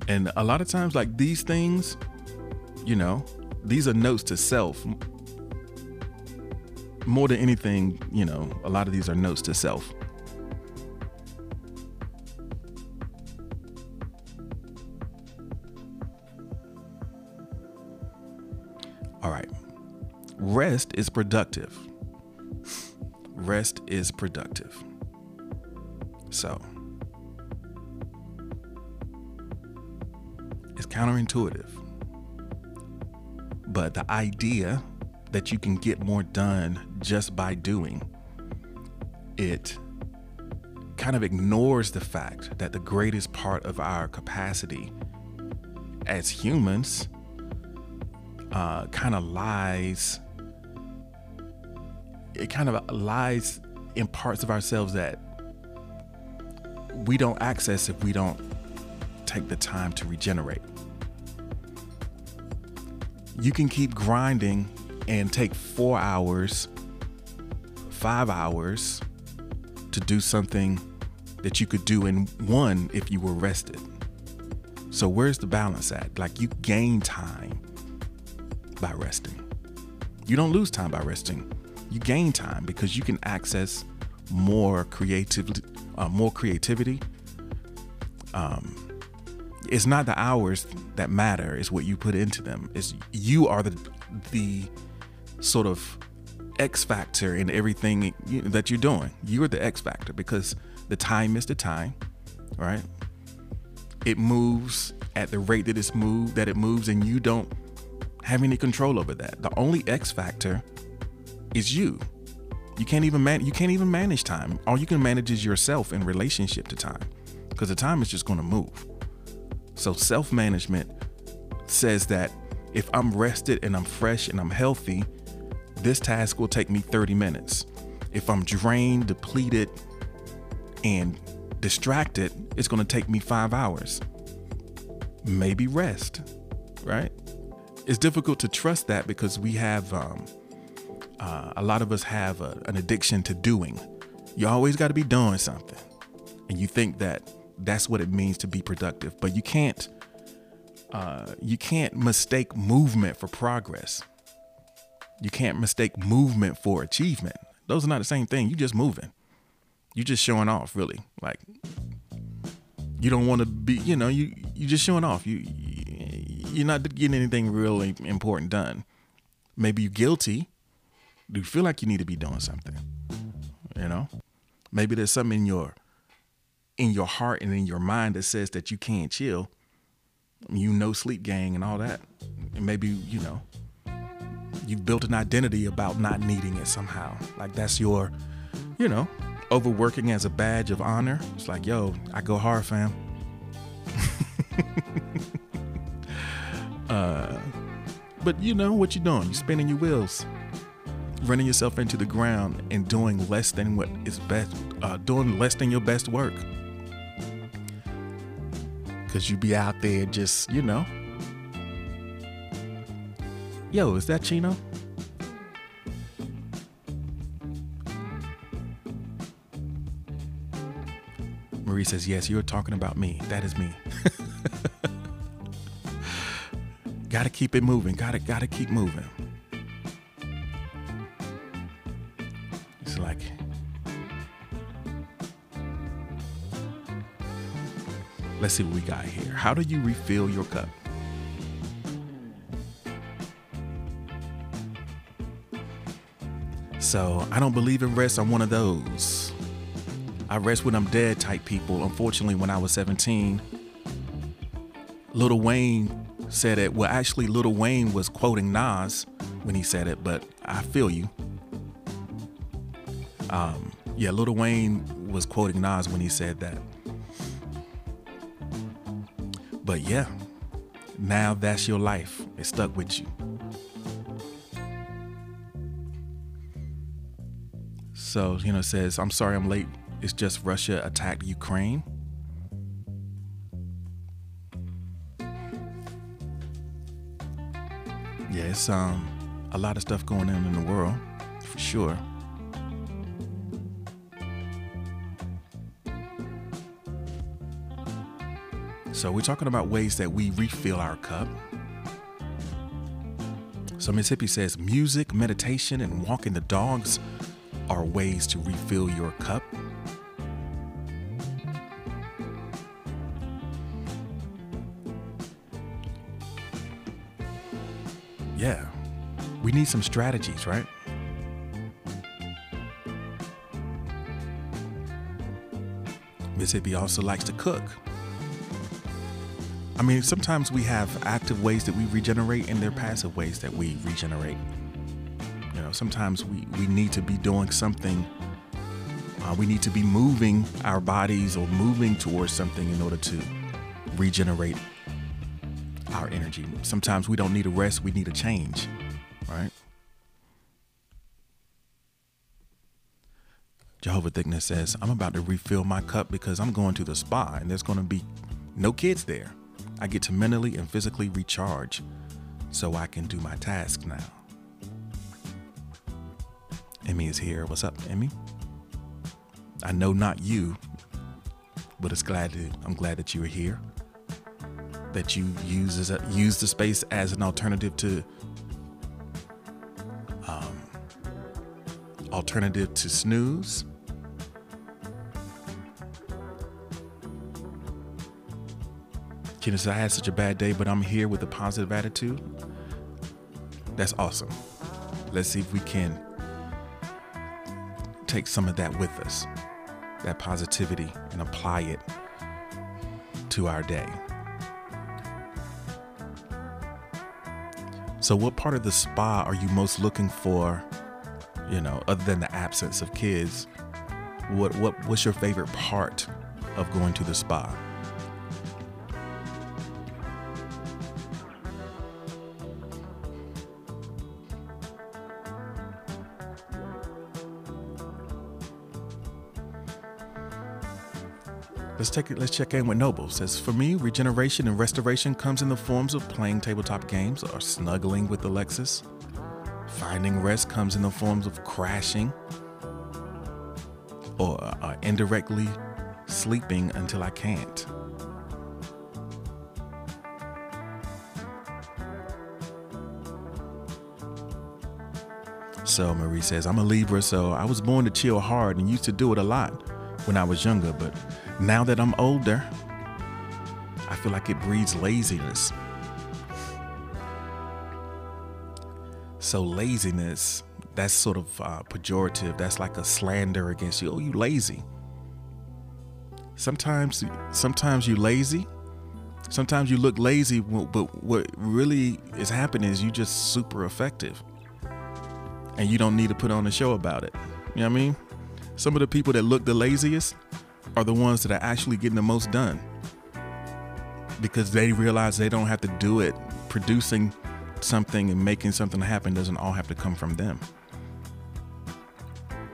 And a lot of times, like, these things, you know, these are notes to self. More than anything, you know, a lot of these are notes to self. All right. Rest is productive. Rest is productive. So, counterintuitive, but the idea that you can get more done just by doing it kind of ignores the fact that the greatest part of our capacity as humans kind of lies in parts of ourselves that we don't access if we don't take the time to regenerate. You can keep grinding and take 4 hours, 5 hours to do something that you could do in one if you were rested. So where's the balance at? Like, you gain time by resting. You don't lose time by resting. You gain time because you can access more creativity. It's not the hours that matter, it's what you put into them. It's you are the sort of X factor in everything that you're doing. You're the X factor because the time is the time, right? It moves at the rate that it moves, and you don't have any control over that. The only X factor is you. You can't even manage time. All you can manage is yourself in relationship to time, because the time is just going to move. So self-management says that if I'm rested and I'm fresh and I'm healthy, this task will take me 30 minutes. If I'm drained, depleted, and distracted, it's going to take me 5 hours. Maybe rest, right? It's difficult to trust that because we have a lot of us have an addiction to doing. You always got to be doing something. And you think that that's what it means to be productive. But you can't mistake movement for progress. You can't mistake movement for achievement. Those are not the same thing. You just moving. You just showing off, really. Like, you don't want to be, you know, you just showing off. You're not getting anything really important done. Maybe you're guilty. Do you feel like you need to be doing something? You know, maybe there's something in your heart and in your mind that says that you can't chill. You know, sleep gang and all that. And maybe, you know, you've built an identity about not needing it somehow. Like that's your, you know, overworking as a badge of honor. It's like, yo, I go hard, fam. But you know what you're doing. You're spinning your wheels, running yourself into the ground and doing less than what is best, doing less than your best work. Cause you be out there just, you know, yo, is that Chino? Marie says, yes, you're talking about me. That is me. Gotta keep it moving. Gotta keep moving. It's like, let's see what we got here. How do you refill your cup? So I don't believe in rest. I'm one of those. I rest when I'm dead type people. Unfortunately, when I was 17, Lil Wayne said it. Well, actually, Lil Wayne was quoting Nas when he said it, but I feel you. Yeah, Lil Wayne was quoting Nas when he said that. But yeah, now that's your life. It stuck with you. So, you know, it says, I'm sorry I'm late. It's just Russia attacked Ukraine. Yeah, it's a lot of stuff going on in the world, for sure. So we're talking about ways that we refill our cup. So Miss Hippie says, music, meditation, and walking the dogs are ways to refill your cup. Yeah, we need some strategies, right? Miss Hippie also likes to cook. I mean, sometimes we have active ways that we regenerate and there are passive ways that we regenerate. You know, sometimes we need to be doing something. We need to be moving our bodies or moving towards something in order to regenerate our energy. Sometimes we don't need a rest. We need a change, right? Jehovah Thickness says, I'm about to refill my cup because I'm going to the spa and there's going to be no kids there. I get to mentally and physically recharge so I can do my task now. Emmy is here. What's up, Emmy? I know not you, but I'm glad that you're here, that you use the space as an alternative to snooze. Kina says, I had such a bad day, but I'm here with a positive attitude. That's awesome. Let's see if we can take some of that with us, that positivity, and apply it to our day. So what part of the spa are you most looking for, you know, other than the absence of kids? What's your favorite part of going to the spa? Let's check in with Noble. Says, for me, regeneration and restoration comes in the forms of playing tabletop games or snuggling with Alexis, Finding rest comes in the forms of crashing or indirectly sleeping until I can't. So Marie says, I'm a Libra, so I was born to chill hard and used to do it a lot when I was younger, but now that I'm older, I feel like it breeds laziness. So laziness, that's sort of pejorative. That's like a slander against you. Oh, you lazy. Sometimes you lazy. Sometimes you look lazy, but what really is happening is you just super effective. And you don't need to put on a show about it. You know what I mean? Some of the people that look the laziest are the ones that are actually getting the most done, because they realize they don't have to do it. Producing something and making something happen doesn't all have to come from them.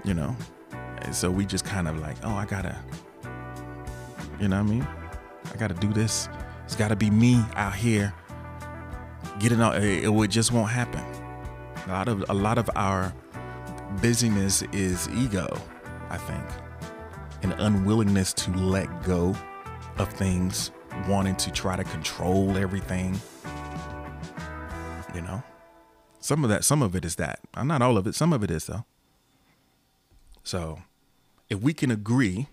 You know? And so we just kind of like, oh, I gotta, you know what I mean? I gotta do this. It's gotta be me out here. Get it out. It just won't happen. A lot of our busyness is ego, I think, an unwillingness to let go of things, wanting to try to control everything. You know, some of it is that. Not all of it. Some of it is though. So, if we can agree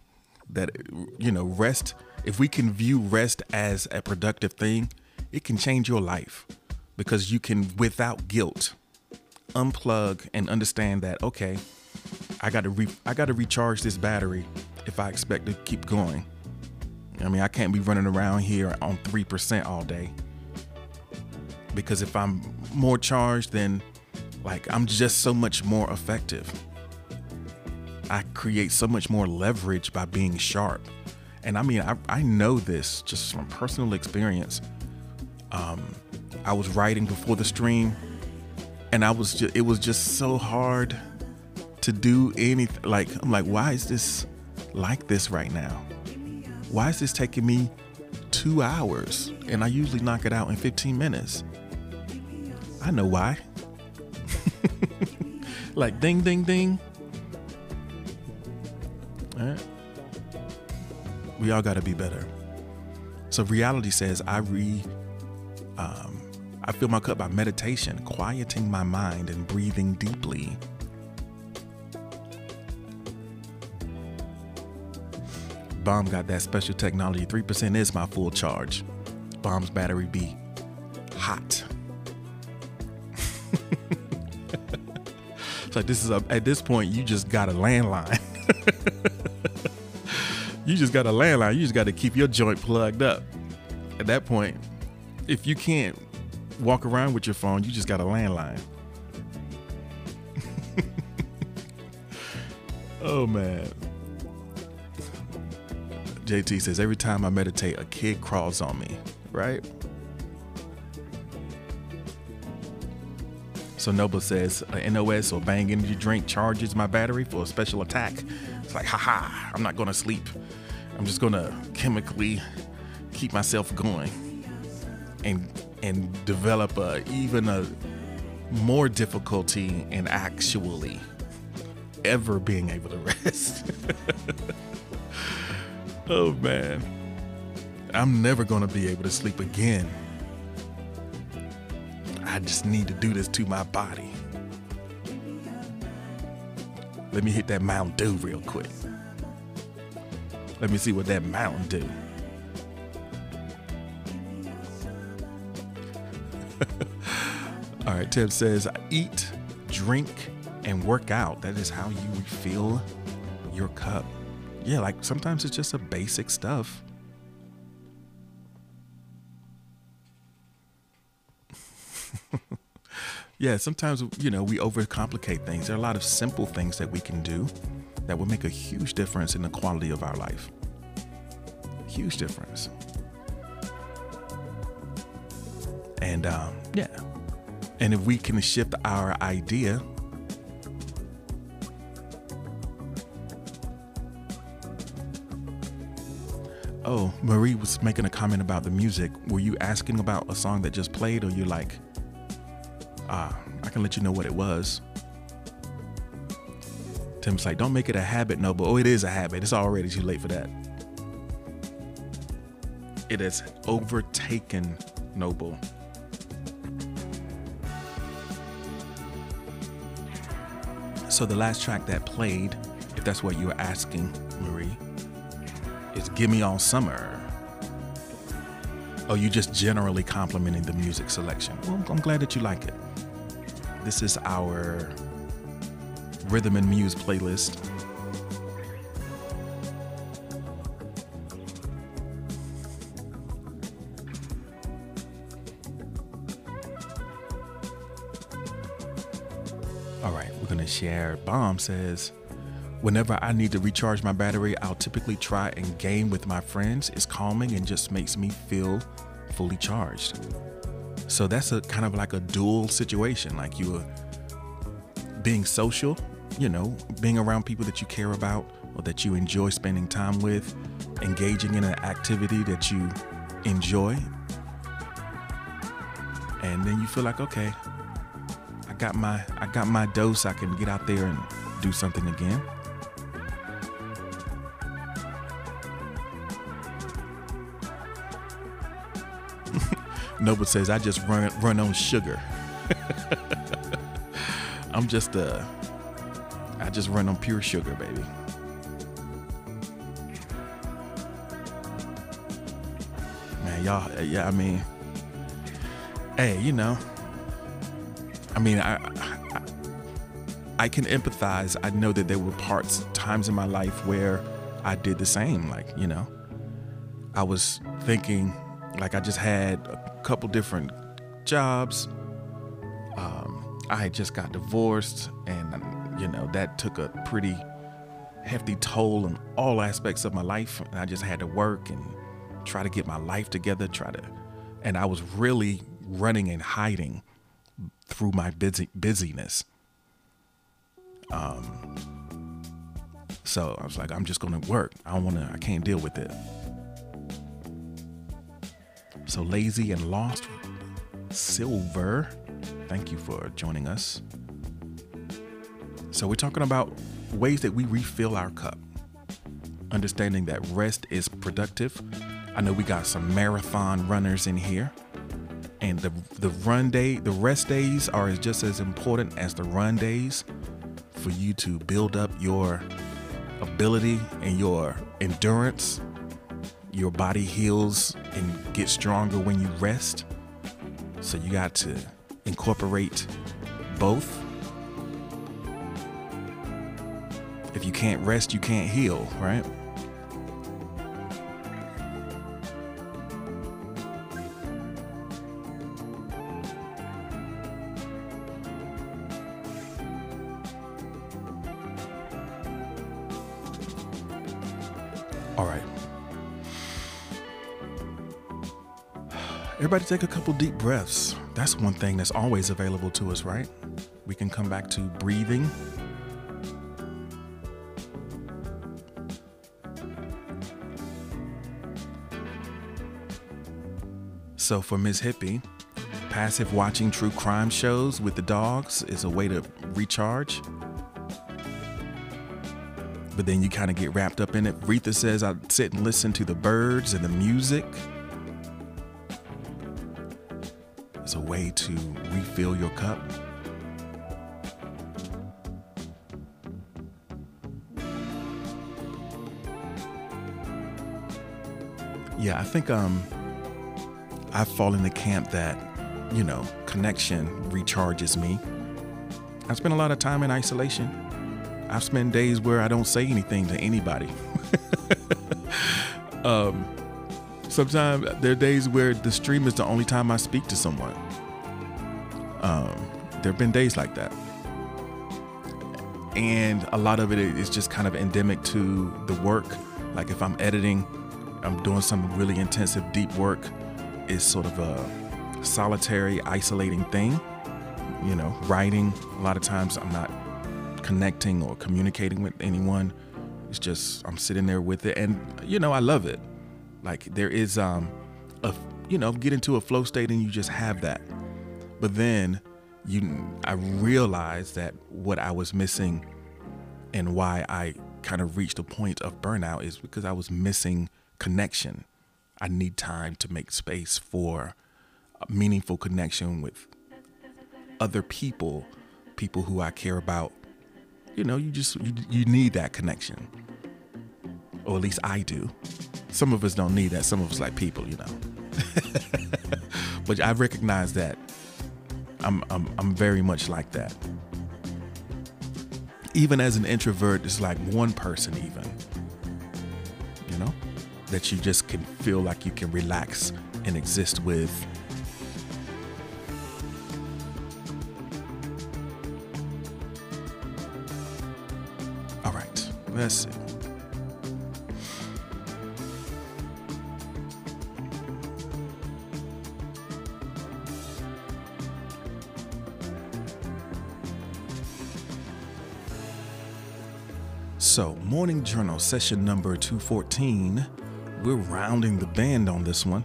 that, you know, rest. If we can view rest as a productive thing, it can change your life, because you can, without guilt, unplug and understand that, okay, I got to recharge this battery if I expect to keep going. I mean, I can't be running around here on 3% all day, because if I'm more charged, then like I'm just so much more effective. I create so much more leverage by being sharp. And I mean, I know this just from personal experience. I was writing before the stream, and it was just so hard to do anything. Like, I'm like, why is this like this right now? Why is this taking me 2 hours? And I usually knock it out in 15 minutes. I know why. Like, ding, ding, ding. All right. We all gotta be better. So reality says, I fill my cup by meditation, quieting my mind and breathing deeply. Bomb got that special technology. 3% is my full charge. Bomb's battery be hot. So this is at this point, you just got a landline. You just got a landline. You just got to keep your joint plugged up. At that point, if you can't walk around with your phone, you just got a landline. Oh man. JT says, every time I meditate, a kid crawls on me, right? So Noble says, NOS or Bang energy drink charges my battery for a special attack. It's like, haha, I'm not gonna sleep. I'm just gonna chemically keep myself going and develop even more difficulty in actually ever being able to rest. Oh man, I'm never gonna be able to sleep again. I just need to do this to my body. Let me hit that Mountain Dew real quick. Let me see what that Mountain Dew. All right, Tim says, I eat, drink, and work out. That is how you refill your cup. Yeah, like sometimes it's just a basic stuff. Yeah, sometimes, you know, we overcomplicate things. There are a lot of simple things that we can do that will make a huge difference in the quality of our life. Huge difference. And yeah. And if we can shift our idea . Oh, Marie was making a comment about the music. Were you asking about a song that just played, or you like I can let you know what it was. Tim's like, don't make it a habit, Noble. Oh, it is a habit. It's already too late for that. It has overtaken Noble. So the last track that played, if that's what you were asking, Marie, is Gimme All Summer. Oh, you just generally complimenting the music selection. Well, I'm glad that you like it. This is our Rhythm and Muse playlist. All right, we're gonna share. Bomb says, whenever I need to recharge my battery, I'll typically try and game with my friends. It's calming and just makes me feel fully charged. So that's a kind of like a dual situation. Like you are being social, you know, being around people that you care about or that you enjoy spending time with, engaging in an activity that you enjoy. And then you feel like, okay, I got my dose. I can get out there and do something again. Noble says, I just run on sugar. I just run on pure sugar, baby. Man, y'all, yeah, I mean, hey, you know, I mean, I can empathize. I know that there were times in my life where I did the same. Like, you know, I was thinking, like, I just had a couple different jobs. I had just got divorced, and you know, that took a pretty hefty toll on all aspects of my life. And I just had to work and try to get my life together, and I was really running and hiding through my busyness. So I was like, I'm just going to work. I can't deal with it. So Lazy and Lost Silver, thank you for joining us. So we're talking about ways that we refill our cup, understanding that rest is productive. I know we got some marathon runners in here, and the rest days are just as important as the run days, for you to build up your ability and your endurance. Your body heals and gets stronger when you rest. So you got to incorporate both. If you can't rest, you can't heal, right? Everybody take a couple deep breaths. That's one thing that's always available to us, right? We can come back to breathing. So for Ms. Hippie, passive watching true crime shows with the dogs is a way to recharge. But then you kind of get wrapped up in it. Retha says, I sit and listen to the birds and the music. A way to refill your cup. Yeah, I think I fall in the camp that, you know, connection recharges me. I spend a lot of time in isolation. I've spent days where I don't say anything to anybody. Sometimes there are days where the stream is the only time I speak to someone. There have been days like that. And a lot of it is just kind of endemic to the work. Like if I'm editing, I'm doing some really intensive deep work. It's sort of a solitary, isolating thing. You know, writing, a lot of times I'm not connecting or communicating with anyone. It's just, I'm sitting there with it. And, you know, I love it. Like there is, you know, get into a flow state and you just have that. But then I realized that what I was missing and why I kind of reached a point of burnout is because I was missing connection. I need time to make space for a meaningful connection with other people, people who I care about. You know, you need that connection, or at least I do. Some of us don't need that. Some of us like people, you know. But I recognize that I'm very much like that. Even as an introvert, it's like one person even, you know, that you just can feel like you can relax and exist with. All right, let's see. So, Morning Journal session number 214. We're rounding the band on this one.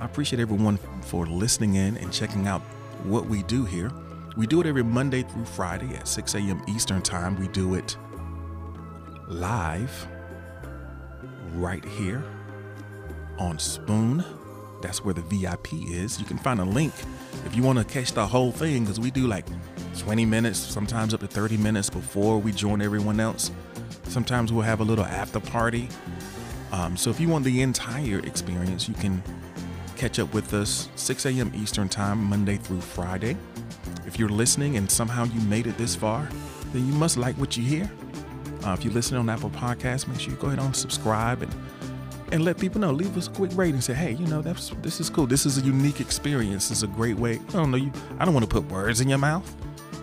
I appreciate everyone for listening in and checking out what we do here. We do it every Monday through Friday at 6 a.m. Eastern Time. We do it live right here on Spoon. That's where the VIP is. You can find a link if you want to catch the whole thing, because we do like 20 minutes, sometimes up to 30 minutes before we join everyone else. Sometimes we'll have a little after party. So if you want the entire experience, you can catch up with us 6 a.m. Eastern Time, Monday through Friday. If you're listening and somehow you made it this far, then you must like what you hear. If you're listening on Apple Podcasts, make sure you go ahead and subscribe and let people know. Leave us a quick rating and say, hey, you know, this is cool. This is a unique experience. It's a great way. I don't want to put words in your mouth,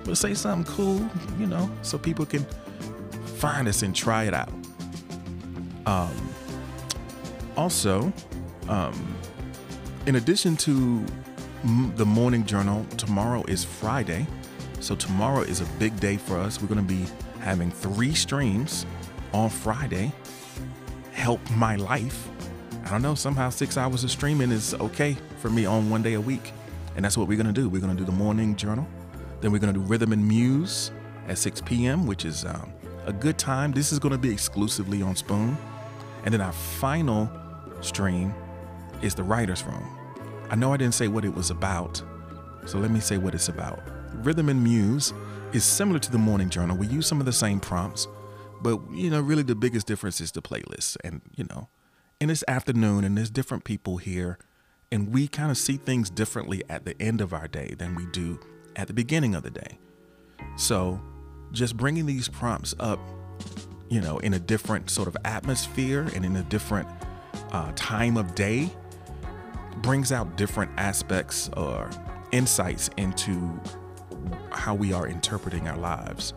but say something cool, you know, so people can find us and try it out. Also, in addition to the Morning Journal, tomorrow is Friday. So tomorrow is a big day for us. We're going to be having 3 streams on Friday. Help my life. I don't know, somehow 6 hours of streaming is okay for me on one day a week. And that's what we're going to do. We're going to do the Morning Journal. Then we're going to do Rhythm and Muse at 6 p.m., which is a good time. This is going to be exclusively on Spoon. And then our final stream is the Writer's Room. I know I didn't say what it was about, so let me say what it's about. Rhythm and Muse is similar to the Morning Journal. We use some of the same prompts, but, you know, really the biggest difference is the playlist. And, you know, and it's afternoon and there's different people here, and we kind of see things differently at the end of our day than we do at the beginning of the day. So just bringing these prompts up, you know, in a different sort of atmosphere and in a different time of day brings out different aspects or insights into how we are interpreting our lives.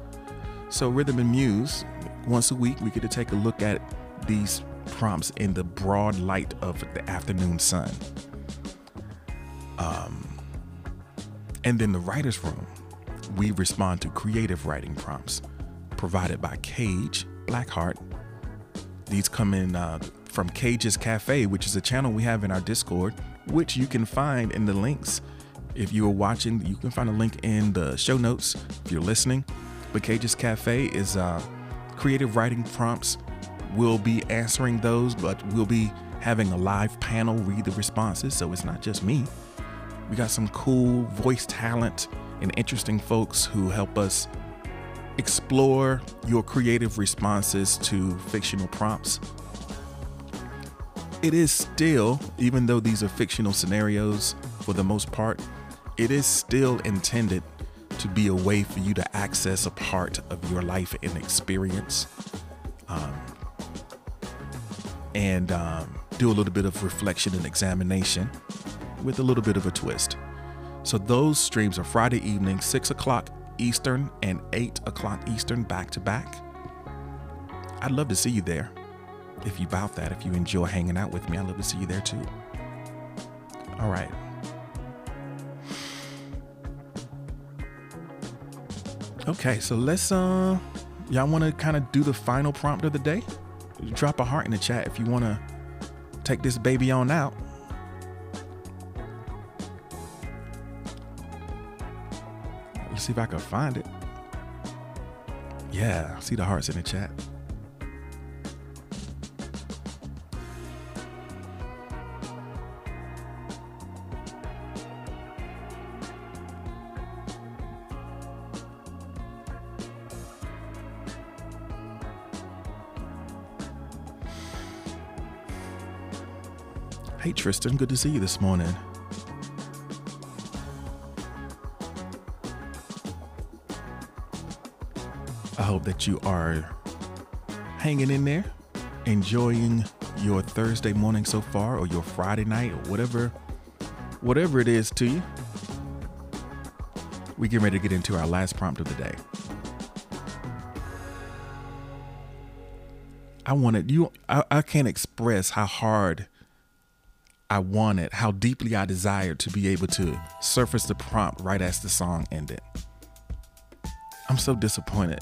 So Rhythm and Muse, once a week, we get to take a look at these prompts in the broad light of the afternoon sun. And then the Writer's Room, we respond to creative writing prompts provided by Cage Blackheart. These come in from Cage's Cafe, which is a channel we have in our Discord, which you can find in the links. If you are watching, you can find a link in the show notes if you're listening. But Cage's Cafe is creative writing prompts. We'll be answering those, but we'll be having a live panel read the responses, so it's not just me. We got some cool voice talent and interesting folks who help us explore your creative responses to fictional prompts. It is still, even though these are fictional scenarios for the most part, it is still intended to be a way for you to access a part of your life and experience, and do a little bit of reflection and examination with a little bit of a twist. So those streams are Friday evening, 6 o'clock Eastern and 8 o'clock Eastern, back to back. I'd love to see you there. If you bout that, if you enjoy hanging out with me, I'd love to see you there too. All right. Okay, so let's, y'all want to kind of do the final prompt of the day? Drop a heart in the chat if you want to take this baby on out. see if I can find it. Yeah, I see the hearts in the chat. Hey Tristan, good to see you this morning. I hope that you are hanging in there, enjoying your Thursday morning so far, or your Friday night, or whatever it is to you. We get ready to get into our last prompt of the day. I can't express how hard I wanted, how deeply I desired to be able to surface the prompt right as the song ended. I'm so disappointed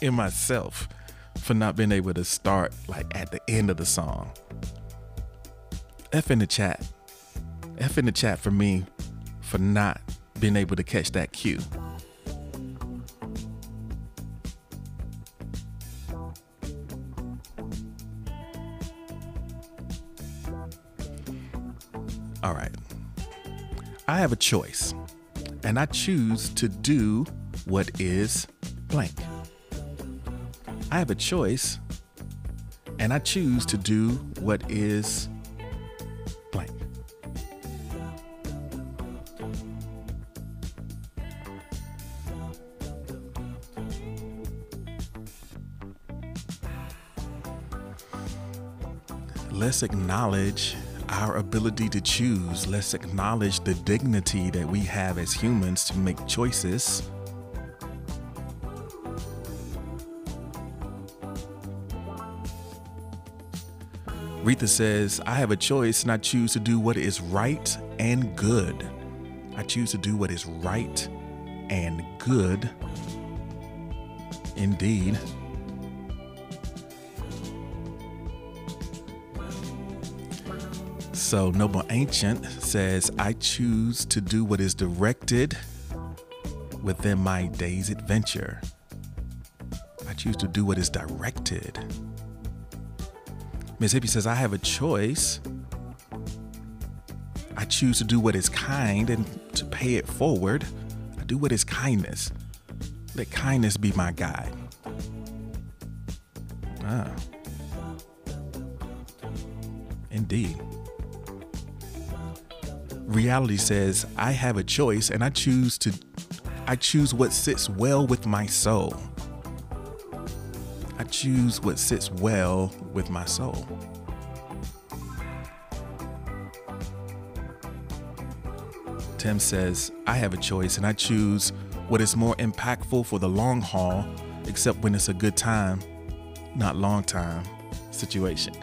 in myself for not being able to start like at the end of the song. F in the chat. F in the chat for me for not being able to catch that cue. All right. I have a choice, and I choose to do what is blank. I have a choice, and I choose to do what is blank. Let's acknowledge our ability to choose. Let's acknowledge the dignity that we have as humans to make choices. Rita says, I have a choice and I choose to do what is right and good. I choose to do what is right and good. Indeed. So Noble Ancient says, I choose to do what is directed within my day's adventure. I choose to do what is directed. Ms. Hippie says, I have a choice. I choose to do what is kind and to pay it forward. I do what is kindness. Let kindness be my guide. Ah. Indeed. Reality says, I have a choice and I choose what sits well with my soul. I choose what sits well with my soul. Tim says, I have a choice and I choose what is more impactful for the long haul, except when it's a good time, not long time situation.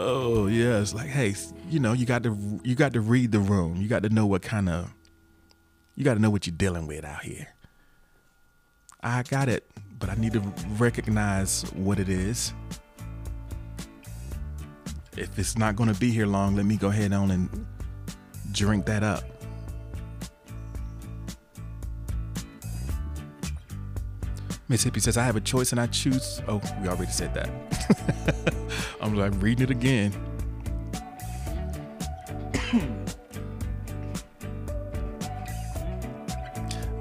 Oh yeah, it's like, hey, you know, you got to read the room. You got to know what you're dealing with out here. I got it, but I need to recognize what it is. If it's not going to be here long, let me go ahead on and drink that up. Miss Hippie says, I have a choice and I choose. Oh, we already said that. I'm reading it again.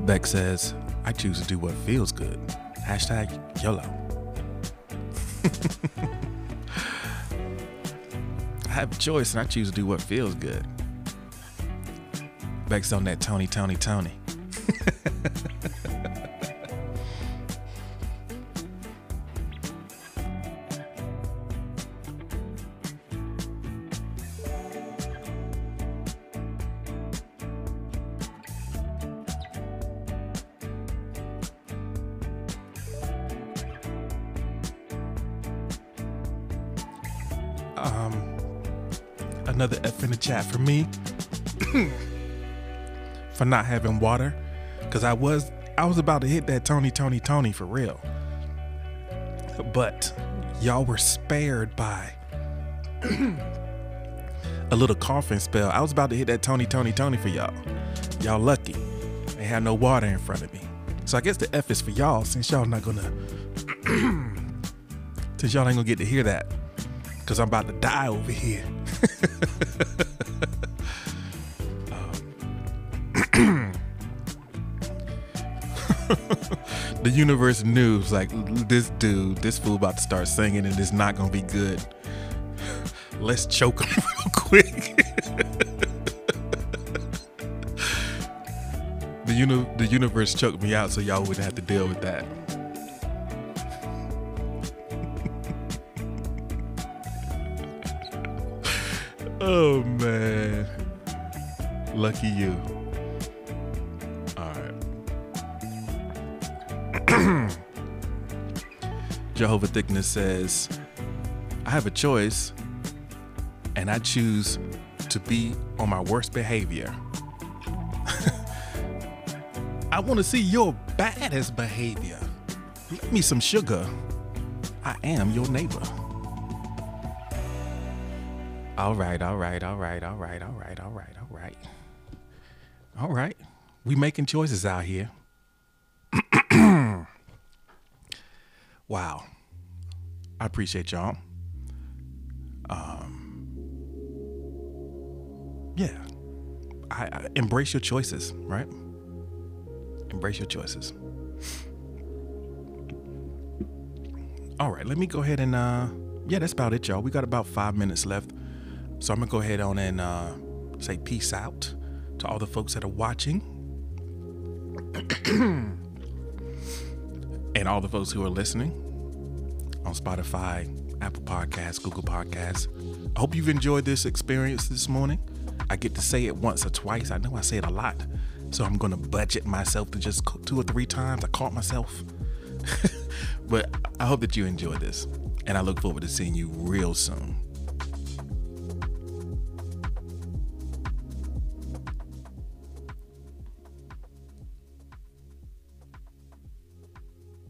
Beck says, I choose to do what feels good. #YOLO. I have a choice and I choose to do what feels good. Back's on that Tony. Another F in the chat for me for not having water, because I was about to hit that Tony for real, but y'all were spared by a little coughing spell. I was about to hit that Tony for y'all. Y'all lucky. I had no water in front of me. So I guess the F is for y'all, since y'all not gonna, since y'all ain't gonna get to hear that. Cause I'm about to die over here. The universe knew, like, this fool about to start singing and it's not gonna be good. Let's choke him real quick. The universe choked me out so y'all wouldn't have to deal with that. Oh man, lucky you. All right. Jehovah Thickness says, I have a choice and I choose to be on my worst behavior. I want to see your baddest behavior. Give me some sugar. I am your neighbor. All right. We making choices out here. Wow. I appreciate y'all. Yeah. I embrace your choices, right? Embrace your choices. All right. Let me go ahead and, yeah, that's about it, y'all. We got about 5 minutes left. So I'm gonna go ahead on and say peace out to all the folks that are watching and all the folks who are listening on Spotify, Apple Podcasts, Google Podcasts. I hope you've enjoyed this experience this morning. I get to say it once or twice. I know I say it a lot, so I'm gonna budget myself to just 2 or 3 times. I caught myself. But I hope that you enjoyed this, and I look forward to seeing you real soon.